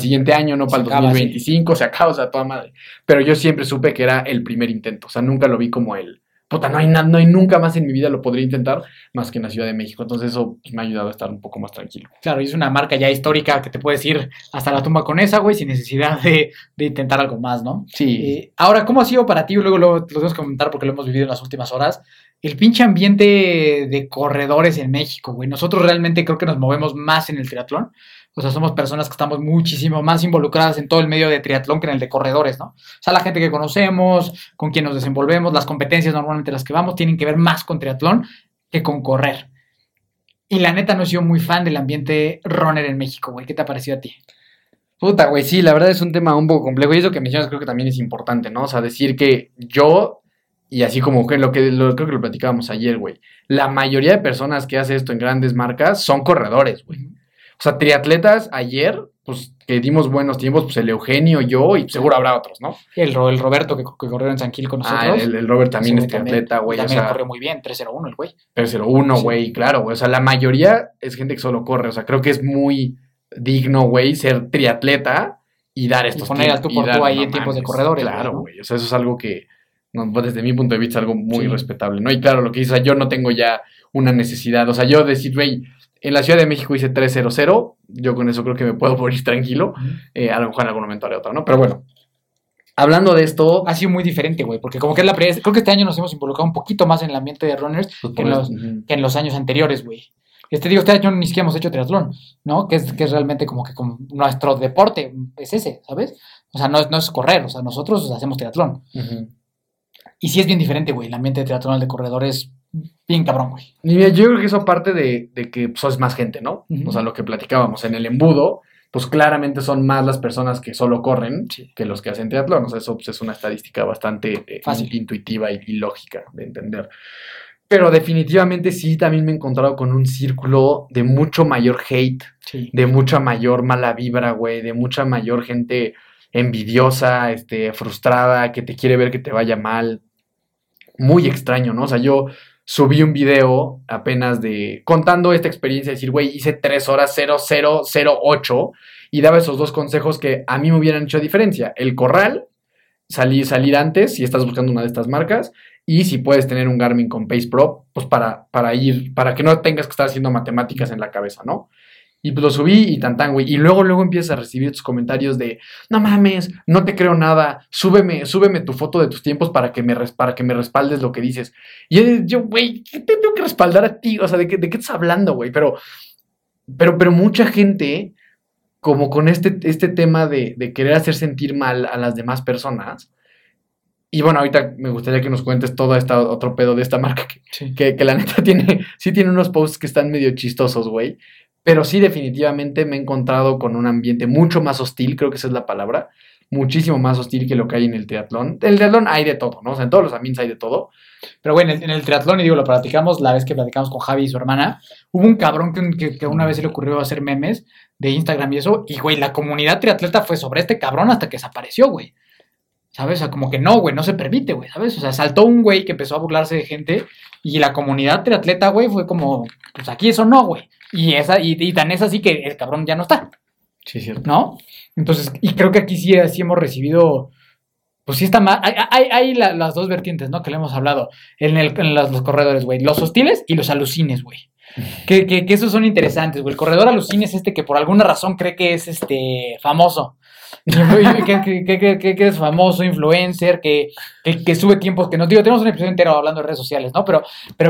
siguiente año, no para el 2025. Sí. Se acaba, o sea, toda madre. Pero yo siempre supe que era el primer intento. O sea, nunca lo vi como el... puta, no hay nunca más en mi vida lo podría intentar más que en la Ciudad de México. Entonces eso pues, me ha ayudado a estar un poco más tranquilo. Claro, y es una marca ya histórica que te puedes ir hasta la tumba con esa, güey, sin necesidad de intentar algo más, ¿no? Sí. Ahora, ¿cómo ha sido para ti? Luego lo tenemos que comentar porque lo hemos vivido en las últimas horas. El pinche ambiente de corredores en México, güey. Nosotros realmente creo que nos movemos más en el triatlón. O sea, somos personas que estamos muchísimo más involucradas en todo el medio de triatlón que en el de corredores, ¿no? O sea, la gente que conocemos, con quien nos desenvolvemos, las competencias normalmente las que vamos tienen que ver más con triatlón que con correr. Y la neta no he sido muy fan del ambiente runner en México, güey. ¿Qué te ha parecido a ti? Puta, güey, sí, la verdad es un tema un poco complejo. Y eso que mencionas creo que también es importante, ¿no? O sea, decir que yo... Y así como creo que lo platicábamos ayer, güey. La mayoría de personas que hace esto en grandes marcas son corredores, güey. O sea, triatletas ayer, pues, que dimos buenos tiempos, pues, el Eugenio, yo, y seguro habrá otros, ¿no? El Roberto, que corrió en San Gil con nosotros. Ah, el Roberto también es triatleta, güey. También corrió muy bien, 3.01 el güey. 3.01, güey, sí. Claro, güey. O sea, la mayoría es gente que solo corre. O sea, creo que es muy digno, güey, ser triatleta y dar estos tiempos. Y poner al tú por tú ahí en tiempos de corredores. Claro, güey. O sea, eso es algo que... No, desde mi punto de vista es algo muy respetable, ¿no? Y claro, lo que dices, o sea, yo no tengo ya una necesidad, o sea, yo decir, güey, en la Ciudad de México hice 3:00, yo con eso creo que me puedo morir tranquilo, a lo mejor en algún momento haré otra, ¿no? Pero bueno, hablando de esto... Ha sido muy diferente, güey, porque como que es la primera... Creo que este año nos hemos involucrado un poquito más en el ambiente de runners que en los años anteriores, güey. Este año ni siquiera hemos hecho triatlón, ¿no? Que es realmente como que como nuestro deporte es ese, ¿sabes? O sea, no es correr, o sea, nosotros hacemos triatlón. Uh-huh. Y sí es bien diferente, güey, el ambiente de triatlón de corredores, bien cabrón, güey. Yo creo que eso aparte de que pues, es más gente, ¿no? Uh-huh. O sea, lo que platicábamos en el embudo, pues claramente son más las personas que solo corren que los que hacen triatlón. O sea, eso pues, es una estadística bastante intuitiva y lógica de entender. Pero definitivamente sí, también me he encontrado con un círculo de mucho mayor hate, de mucha mayor mala vibra, güey, de mucha mayor gente envidiosa, frustrada, que te quiere ver que te vaya mal. Muy extraño, ¿no? O sea, yo subí un video apenas contando esta experiencia, decir, güey, hice 3:00:08 y daba esos dos consejos que a mí me hubieran hecho diferencia. El corral, salir antes si estás buscando una de estas marcas y si puedes tener un Garmin con Pace Pro, pues para que no tengas que estar haciendo matemáticas en la cabeza, ¿no? Y pues lo subí y tantán, güey. Y luego empiezas a recibir tus comentarios de no mames, no te creo nada, súbeme tu foto de tus tiempos para que me respaldes lo que dices. Y yo, güey, ¿qué te tengo que respaldar a ti? O sea, ¿de qué estás hablando, güey? Pero mucha gente, como con este tema de querer hacer sentir mal a las demás personas. Y bueno, ahorita me gustaría que nos cuentes todo este otro pedo de esta marca que la neta tiene unos posts que están medio chistosos, güey. Pero sí, definitivamente me he encontrado con un ambiente mucho más hostil, creo que esa es la palabra, muchísimo más hostil que lo que hay en el triatlón. En el triatlón hay de todo, ¿no? O sea, en todos los ambientes hay de todo. Pero bueno, en el triatlón, y digo, lo platicamos la vez que platicamos con Javi y su hermana, hubo un cabrón que una vez se le ocurrió hacer memes de Instagram y eso, y güey, la comunidad triatleta fue sobre este cabrón hasta que desapareció, güey. ¿Sabes? O sea, como que no, güey, no se permite, güey, ¿sabes? O sea, saltó un güey que empezó a burlarse de gente y la comunidad triatleta, güey, fue como, pues aquí eso no, güey. Y tan es así que el cabrón ya no está. Sí, cierto. ¿No? Entonces, y creo que aquí sí hemos recibido, pues sí está mal. Hay las dos vertientes, ¿no? Que le hemos hablado en los corredores, güey. Los hostiles y los alucines, güey. Que esos son interesantes, güey. El corredor alucine es que por alguna razón cree que es famoso. que es famoso, influencer, que sube tiempos que nos digo, tenemos un episodio entero hablando de redes sociales, ¿no? Pero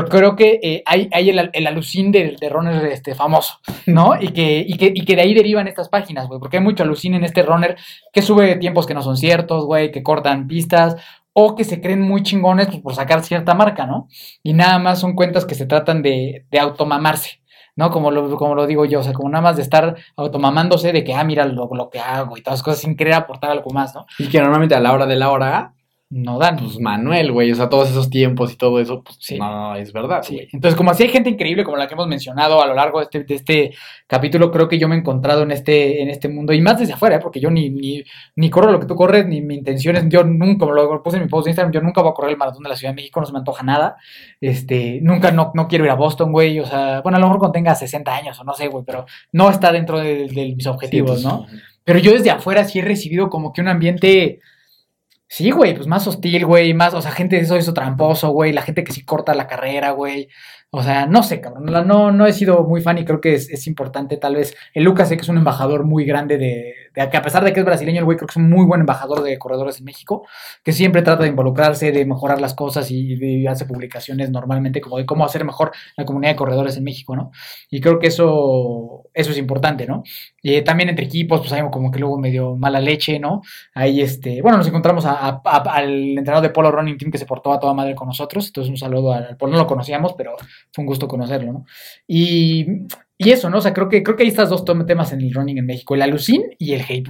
creo que hay el alucín de runner famoso, ¿no? Y que de ahí derivan estas páginas, güey, porque hay mucho alucín en este runner que sube tiempos que no son ciertos, güey, que cortan pistas o que se creen muy chingones por sacar cierta marca, ¿no? Y nada más son cuentas que se tratan de automamarse. ¿No? Como lo digo yo, o sea, como nada más de estar automamándose de que, mira lo que hago y todas las cosas sin querer aportar algo más, ¿no? Y que normalmente a la hora de la hora no dan. Pues Manuel, güey, o sea, todos esos tiempos y todo eso, pues sí. No, es verdad, sí. Güey. Entonces, como así hay gente increíble como la que hemos mencionado a lo largo de este capítulo, creo que yo me he encontrado en este mundo, y más desde afuera, porque yo ni corro lo que tú corres, ni mi intención es, yo nunca, como lo puse en mi post de Instagram, yo nunca voy a correr el Maratón de la Ciudad de México, no se me antoja nada, nunca, no quiero ir a Boston, güey, o sea, bueno, a lo mejor cuando tenga 60 años o no sé, güey, pero no está dentro de mis objetivos, sí, pues, ¿no? Pero yo desde afuera sí he recibido como que un ambiente... Sí, güey, pues más hostil, güey, más, o sea, gente de eso hizo tramposo, güey, la gente que sí corta la carrera, güey, o sea, no sé, cabrón, no he sido muy fan y creo que es importante, tal vez, el Lucas sé que es un embajador muy grande de que a pesar de que es brasileño, el güey creo que es un muy buen embajador de corredores en México, que siempre trata de involucrarse, de mejorar las cosas y hace publicaciones normalmente como de cómo hacer mejor la comunidad de corredores en México, ¿no? Y creo que eso es importante, ¿no? También entre equipos, pues hay como que luego medio mala leche, ¿no? Ahí, bueno, nos encontramos al entrenador de Polo Running Team que se portó a toda madre con nosotros, entonces un saludo al Polo, no lo conocíamos, pero fue un gusto conocerlo, ¿no? Y eso, ¿no? O sea, creo que hay estas dos temas en el running en México, el alucín y el hate.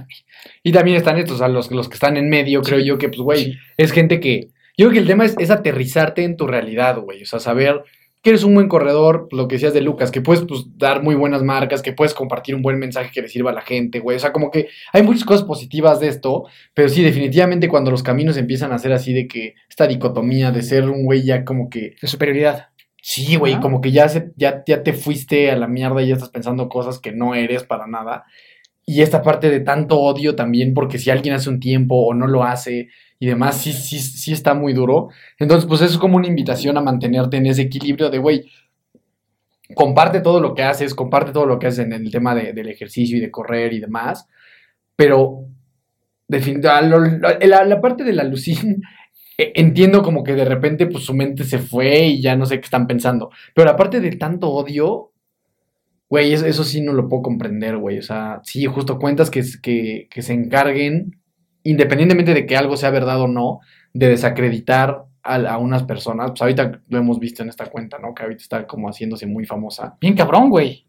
Y también están estos, o sea, los que están en medio, creo yo que, pues, güey, sí. Es gente que... Yo creo que el tema es aterrizarte en tu realidad, güey. O sea, saber que eres un buen corredor, lo que decías de Lucas, que puedes, pues, dar muy buenas marcas, que puedes compartir un buen mensaje que le sirva a la gente, güey. O sea, como que hay muchas cosas positivas de esto, pero sí, definitivamente cuando los caminos empiezan a ser así de que esta dicotomía de ser un güey ya como que... De superioridad. Sí, güey, como que ya te fuiste a la mierda y ya estás pensando cosas que no eres para nada. Y esta parte de tanto odio también, porque si alguien hace un tiempo o no lo hace y demás, sí está muy duro. Entonces, pues eso es como una invitación a mantenerte en ese equilibrio de, güey, comparte todo lo que haces en el tema del ejercicio y de correr y demás. Pero, la parte de la alucin... Entiendo como que de repente pues su mente se fue y ya no sé qué están pensando. Pero aparte de tanto odio, güey, eso sí no lo puedo comprender, güey. O sea, sí, justo cuentas que se encarguen, independientemente de que algo sea verdad o no, de desacreditar a unas personas. Pues ahorita lo hemos visto en esta cuenta, ¿no? Que ahorita está como haciéndose muy famosa. Bien cabrón, güey.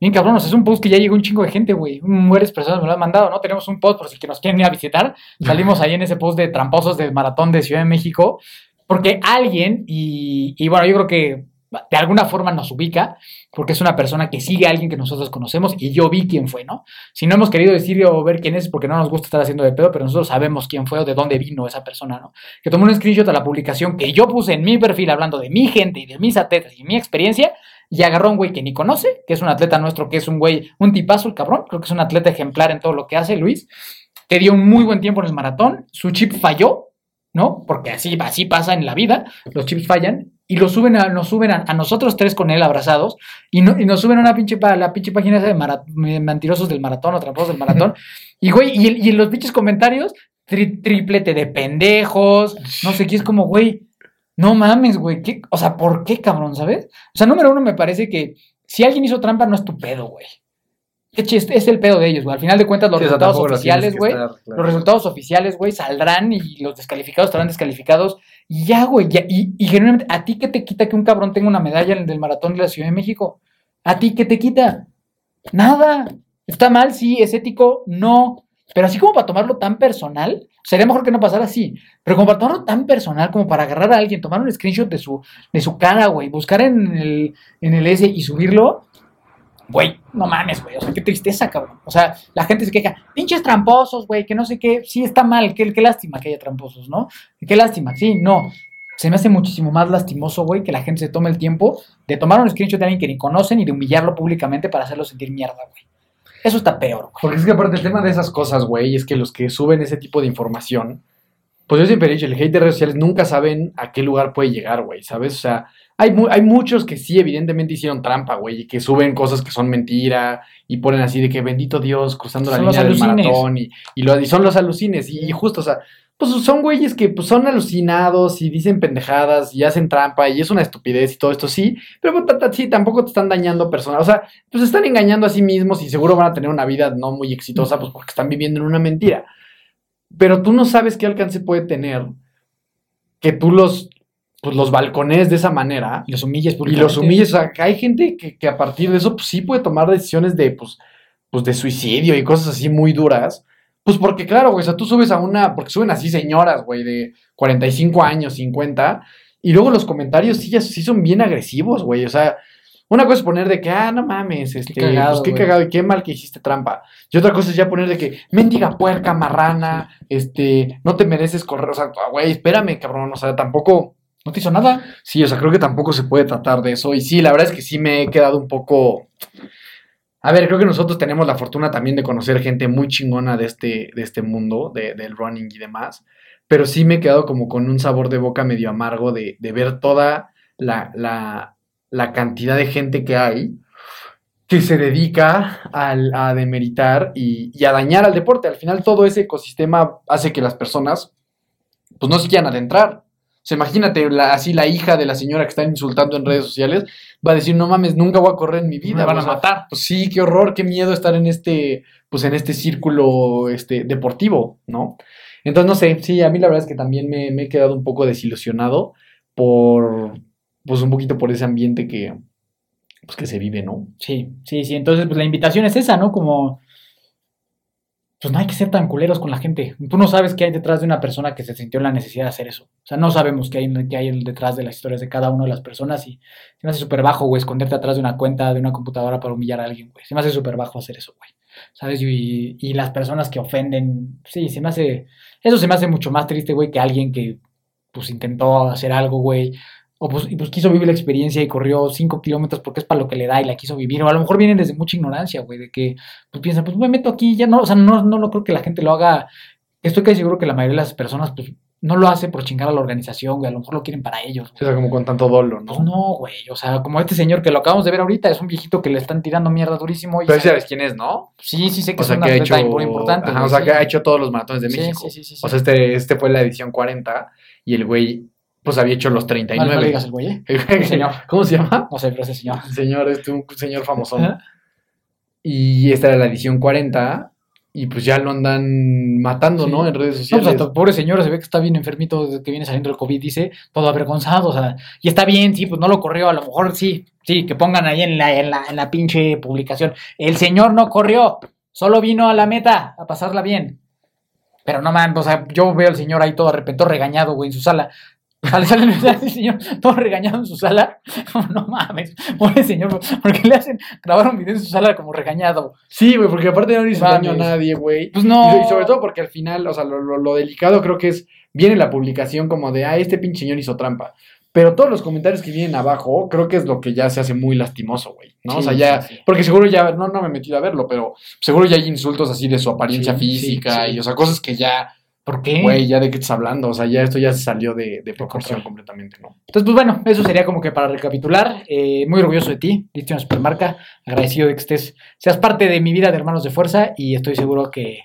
Bien cabrón, o sea, es un post que ya llegó un chingo de gente, güey. Muchas personas me lo han mandado, ¿no? Tenemos un post por si que nos quieren ir a visitar. Salimos ahí en ese post de tramposos del Maratón de Ciudad de México. Porque alguien, y bueno, yo creo que de alguna forma nos ubica, porque es una persona que sigue a alguien que nosotros conocemos y yo vi quién fue, ¿no? Si no hemos querido decir o ver quién es porque no nos gusta estar haciendo de pedo, pero nosotros sabemos quién fue o de dónde vino esa persona, ¿no? Que tomó un screenshot a la publicación que yo puse en mi perfil hablando de mi gente y de mis atletas y mi experiencia. Y agarró un güey que ni conoce, que es un atleta nuestro, que es un güey, un tipazo el cabrón, creo que es un atleta ejemplar en todo lo que hace, Luis, que dio un muy buen tiempo en el maratón, su chip falló, ¿no? Porque así pasa en la vida, los chips fallan, y nos suben a nosotros tres con él abrazados, y nos suben a la pinche página esa de mentirosos del maratón o tramposos del maratón, y güey, y en los pinches comentarios, triplete de pendejos, no sé qué, es como, güey, no mames, güey, o sea, ¿por qué, cabrón, sabes? O sea, número uno, me parece que si alguien hizo trampa, no es tu pedo, güey. Es el pedo de ellos, güey. Al final de cuentas, los resultados oficiales, güey, saldrán y los descalificados estarán descalificados. Y ya, güey, y generalmente, ¿a ti qué te quita que un cabrón tenga una medalla en el Maratón de la Ciudad de México? ¿A ti qué te quita? Nada. ¿Está mal? Sí. ¿Es ético? No. Pero así como para tomarlo tan personal, sería mejor que no pasara así. Pero como para tomarlo tan personal, como para agarrar a alguien, tomar un screenshot de su cara, güey, buscar en el S y subirlo, güey, no mames, güey. O sea, qué tristeza, cabrón. O sea, la gente se queja, pinches tramposos, güey, que no sé qué. Sí, está mal, qué lástima que haya tramposos, ¿no? Qué lástima, sí, no. Se me hace muchísimo más lastimoso, güey, que la gente se tome el tiempo de tomar un screenshot de alguien que ni conocen y de humillarlo públicamente para hacerlo sentir mierda, güey. Eso está peor. Porque es que aparte el tema de esas cosas, güey, es que los que suben ese tipo de información, pues yo siempre he dicho, el hate de redes sociales nunca saben a qué lugar puede llegar, güey, ¿sabes? O sea, hay muchos que sí, evidentemente hicieron trampa, güey, y que suben cosas que son mentira y ponen así de que bendito Dios, cruzando la línea del maratón y son los alucines. Y justo, o sea, pues son güeyes que pues, son alucinados y dicen pendejadas y hacen trampa y es una estupidez y todo esto, sí, pero sí, tampoco te están dañando personas, o sea, pues están engañando a sí mismos y seguro van a tener una vida no muy exitosa pues porque están viviendo en una mentira. Pero tú no sabes qué alcance puede tener que tú los balcones de esa manera y los humilles públicamente. Y los humilles, o sea, hay gente que a partir de eso pues, sí puede tomar decisiones de, pues, de suicidio y cosas así muy duras. Pues porque, claro, güey, o sea, tú subes a una... Porque suben así señoras, güey, de 45 años, 50. Y luego los comentarios sí son bien agresivos, güey. O sea, una cosa es poner de que, no mames, qué cagado y qué mal que hiciste trampa. Y otra cosa es ya poner de que, mendiga puerca, marrana, no te mereces correr. O sea, güey, espérame, cabrón, o sea, tampoco... No te hizo nada. Sí, o sea, creo que tampoco se puede tratar de eso. Y sí, la verdad es que sí me he quedado un poco... A ver, creo que nosotros tenemos la fortuna también de conocer gente muy chingona de este mundo, del running y demás. pero sí me he quedado como con un sabor de boca medio amargo de ver toda la cantidad de gente que hay que se dedica a demeritar y a dañar al deporte. Al final todo ese ecosistema hace que las personas pues no se quieran adentrar. O sea, imagínate, así la hija de la señora que están insultando en redes sociales va a decir, no mames, nunca voy a correr en mi vida. Me van a matar. Pues sí, qué horror, qué miedo estar en este círculo deportivo, ¿no? Entonces, no sé, sí, a mí la verdad es que también me he quedado un poco desilusionado por, pues un poquito por ese ambiente que se vive, ¿no? Sí, entonces pues la invitación es esa, ¿no? Como... pues no hay que ser tan culeros con la gente. Tú no sabes qué hay detrás de una persona que se sintió la necesidad de hacer eso. O sea, no sabemos qué hay detrás de las historias de cada una de las personas. Y se me hace súper bajo, güey, esconderte atrás de una cuenta, de una computadora para humillar a alguien, güey. Se me hace súper bajo hacer eso, güey. ¿Sabes? Y las personas que ofenden... sí, se me hace... eso se me hace mucho más triste, güey, que alguien que, pues, intentó hacer algo, güey... o pues quiso vivir la experiencia y corrió 5 kilómetros porque es para lo que le da y la quiso vivir. O a lo mejor vienen desde mucha ignorancia, güey, de que pues piensan, pues me meto aquí, ya no, o sea, no creo que la gente lo haga. Estoy casi seguro que la mayoría de las personas, pues, no lo hace por chingar a la organización, güey, a lo mejor lo quieren para ellos. Güey. O sea, como con tanto dolo, ¿no? Pues no, güey, o sea, como este señor que lo acabamos de ver ahorita, es un viejito que le están tirando mierda durísimo. Y pero sabes quién es, ¿no? Sí, sé que es una atleta importante. Ajá, güey, o sea, que ha hecho todos los maratones de México. Sí. O sea, este fue la edición 40 y el güey... pues había hecho los 39. No le digas el güey, ¿eh? El señor. ¿Cómo se llama? No sé, pero ese señor. El señor es un señor famosón. Y esta era la edición 40. Y pues ya lo andan matando, sí, ¿no? En redes sociales. No, pues hasta pobre señor, se ve que está bien enfermito desde que viene saliendo el COVID, dice, todo avergonzado, o sea, y está bien, sí, pues no lo corrió, a lo mejor sí, que pongan ahí en la pinche publicación. El señor no corrió, solo vino a la meta, a pasarla bien. Pero no mames, o sea, yo veo al señor ahí todo arrepentido, regañado, güey, en su sala. Sale el señor todo regañado en su sala. No mames, pobre señor. ¿Por qué le hacen grabar un video en su sala como regañado? Sí, güey, porque aparte no le hizo daño a nadie, güey. Pues no. Y sobre todo porque al final, o sea, lo delicado creo que es, viene la publicación como de, este pinche señor hizo trampa. Pero todos los comentarios que vienen abajo, creo que es lo que ya se hace muy lastimoso, güey, ¿no? Sí, o sea, ya... sí. Porque seguro ya... no me he metido a verlo, pero seguro ya hay insultos así de su apariencia física y, o sea, cosas que ya... ¿por qué? Güey, ya de qué estás hablando, o sea, ya esto ya se salió de proporción completamente, ¿no? Entonces, pues bueno, eso sería como que para recapitular, muy orgulloso de ti, diste una supermarca, agradecido de que seas parte de mi vida de Hermanos de Fuerza y estoy seguro que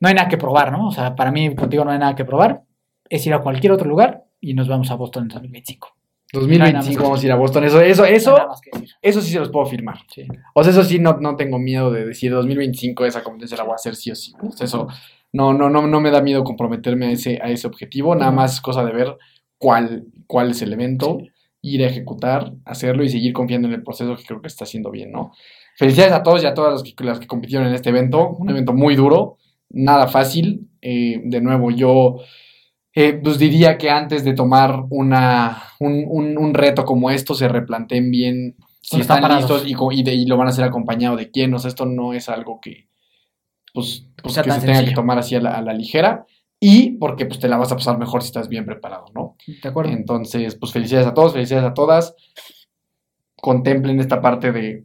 no hay nada que probar, ¿no? O sea, para mí contigo no hay nada que probar, es ir a cualquier otro lugar y nos vamos a Boston en 2025. 2025 no vamos a ir a Boston, eso sí se los puedo firmar. Sí. O sea, eso sí no tengo miedo de decir 2025 esa competencia la voy a hacer sí o sí. O sea, eso... No me da miedo comprometerme a ese objetivo, nada más cosa de ver cuál es el evento, ir a ejecutar, hacerlo y seguir confiando en el proceso que creo que está haciendo bien, ¿no? Felicidades a todos y a todas las que compitieron en este evento, un evento muy duro, nada fácil, de nuevo yo pues diría que antes de tomar un reto como esto se replanteen bien si están listos y lo van a hacer acompañado de quién, o sea, esto no es algo que... pues que se sencillo. Tenga que tomar así a la ligera y porque pues te la vas a pasar mejor si estás bien preparado, ¿no? De acuerdo. Entonces, pues felicidades a todos, felicidades a todas. Contemplen esta parte de,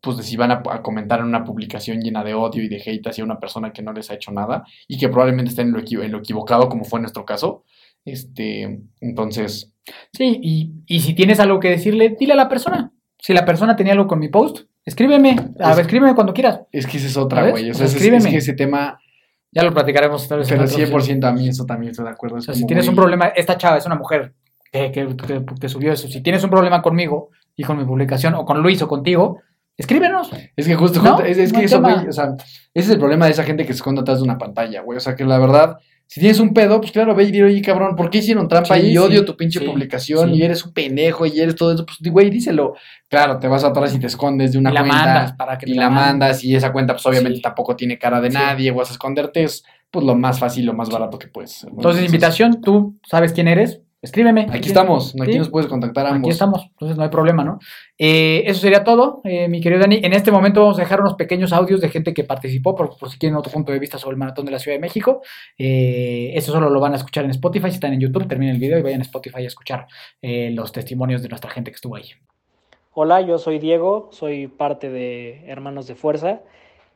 pues de si van a comentar en una publicación llena de odio y de hate hacia una persona que no les ha hecho nada y que probablemente estén en lo equivocado como fue en nuestro caso. Entonces... sí, y si tienes algo que decirle, dile a la persona. Si la persona tenía algo con mi post... escríbeme, escríbeme cuando quieras. Es que esa es otra, güey, o sea, es que ese tema ya lo platicaremos tal vez. Pero 100% a mí eso también estoy de acuerdo, es o sea, como, si tienes un problema, esta chava es una mujer que subió eso. Si tienes un problema conmigo y con mi publicación o con Luis o contigo, escríbenos. Es que justo, ¿no? Es que eso, güey, o sea, ese es el problema de esa gente que se esconde atrás de una pantalla, güey, o sea, que la verdad, si tienes un pedo, pues claro, ve y dile, oye, cabrón, ¿por qué hicieron trampa? Sí, y odio tu pinche publicación, y eres un pendejo, y eres todo eso. Pues, güey, díselo. Claro, te vas atrás y te escondes de una cuenta. Y la mandas para que te la mandas, y esa cuenta, pues obviamente tampoco tiene cara de nadie, vas a esconderte. Es pues lo más fácil, lo más barato que puedes. Bueno, entonces, invitación, tú sabes quién eres, escríbeme. Aquí estamos, aquí nos puedes contactar ambos. Aquí estamos, entonces no hay problema, ¿no? Eso sería todo, mi querido Dani. En este momento vamos a dejar unos pequeños audios de gente que participó, por si quieren otro punto de vista sobre el Maratón de la Ciudad de México. Eso solo lo van a escuchar en Spotify. Si están en YouTube, terminen el video y vayan a Spotify a escuchar los testimonios de nuestra gente que estuvo ahí. Hola, yo soy Diego, soy parte de Hermanos de Fuerza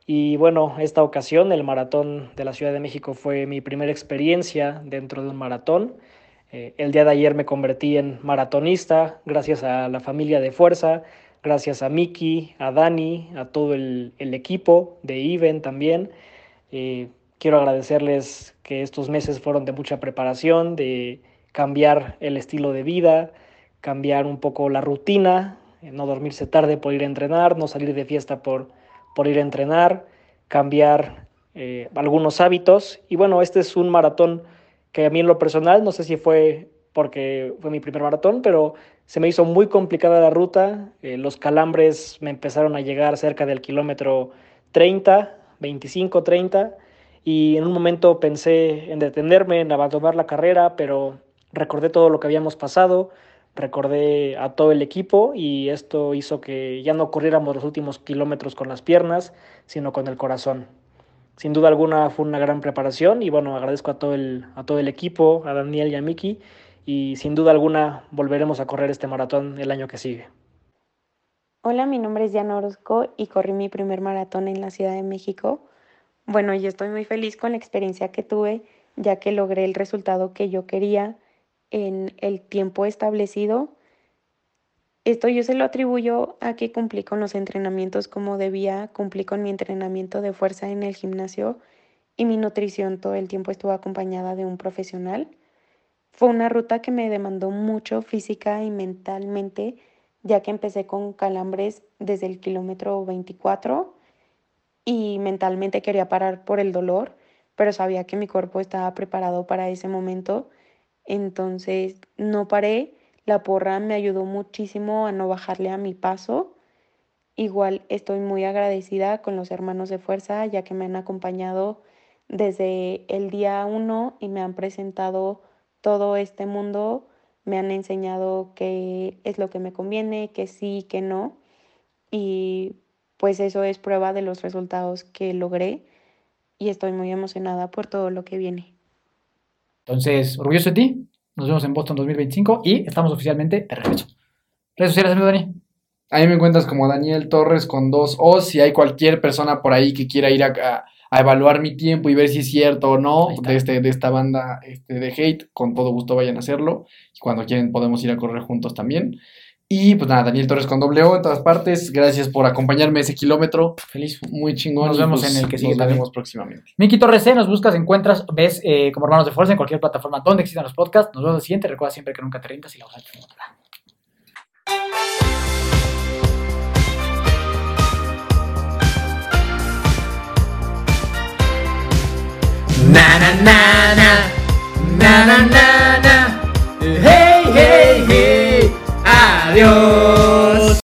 Y bueno, esta ocasión el Maratón de la Ciudad de México fue mi primera experiencia dentro de un maratón. El día de ayer me convertí en maratonista gracias a la familia de Fuerza, gracias a Miki, a Dani, a todo el equipo de Even también. Quiero agradecerles que estos meses fueron de mucha preparación, de cambiar el estilo de vida, cambiar un poco la rutina, no dormirse tarde por ir a entrenar, no salir de fiesta por ir a entrenar, cambiar algunos hábitos. Y bueno, este es un maratón que a mí en lo personal, no sé si fue porque fue mi primer maratón, pero se me hizo muy complicada la ruta. Los calambres me empezaron a llegar cerca del kilómetro 30, 25, 30. Y en un momento pensé en detenerme, en abandonar la carrera, pero recordé todo lo que habíamos pasado, recordé a todo el equipo y esto hizo que ya no corriéramos los últimos kilómetros con las piernas, sino con el corazón. Sin duda alguna fue una gran preparación y bueno, agradezco a todo el equipo, a Daniel y a Miki, y sin duda alguna volveremos a correr este maratón el año que sigue. Hola, mi nombre es Diana Orozco y corrí mi primer maratón en la Ciudad de México. Bueno, yo estoy muy feliz con la experiencia que tuve, ya que logré el resultado que yo quería en el tiempo establecido. Esto yo se lo atribuyo a que cumplí con los entrenamientos como debía, cumplí con mi entrenamiento de fuerza en el gimnasio y mi nutrición todo el tiempo estuvo acompañada de un profesional. Fue una ruta que me demandó mucho física y mentalmente, ya que empecé con calambres desde el kilómetro 24. Y mentalmente quería parar por el dolor, pero sabía que mi cuerpo estaba preparado para ese momento. Entonces no paré. La porra me ayudó muchísimo a no bajarle a mi paso. Igual estoy muy agradecida con los hermanos de Fuerza, ya que me han acompañado desde el día 1 y me han presentado todo este mundo. Me han enseñado qué es lo que me conviene, qué sí, qué no. Y pues eso es prueba de los resultados que logré y estoy muy emocionada por todo lo que viene. Entonces, orgulloso de ti. Nos vemos en Boston 2025 y estamos oficialmente de regreso. Redes sociales, amigo Dani. Ahí me encuentras como Daniel Torres con 2 O. Si hay cualquier persona por ahí que quiera ir a evaluar mi tiempo y ver si es cierto o no de esta banda de hate, con todo gusto vayan a hacerlo. Y cuando quieren podemos ir a correr juntos también. Y pues nada, Daniel Torres con doble O en todas partes. Gracias por acompañarme ese kilómetro. Feliz, muy chingón. Nos vemos en el que sigue. Nos veremos próximamente. Miki Torres, nos buscas, encuentras, ves como Hermanos de Fuerza en cualquier plataforma donde existan los podcasts. Nos vemos en el siguiente. Recuerda siempre que nunca te rindas y la vas a tener. Na na na na na na na. Hey hey hey. Adiós.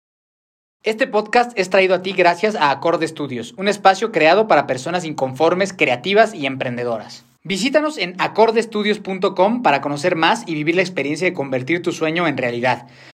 Este podcast es traído a ti gracias a Acorde Studios, un espacio creado para personas inconformes, creativas y emprendedoras. Visítanos en acordestudios.com para conocer más y vivir la experiencia de convertir tu sueño en realidad.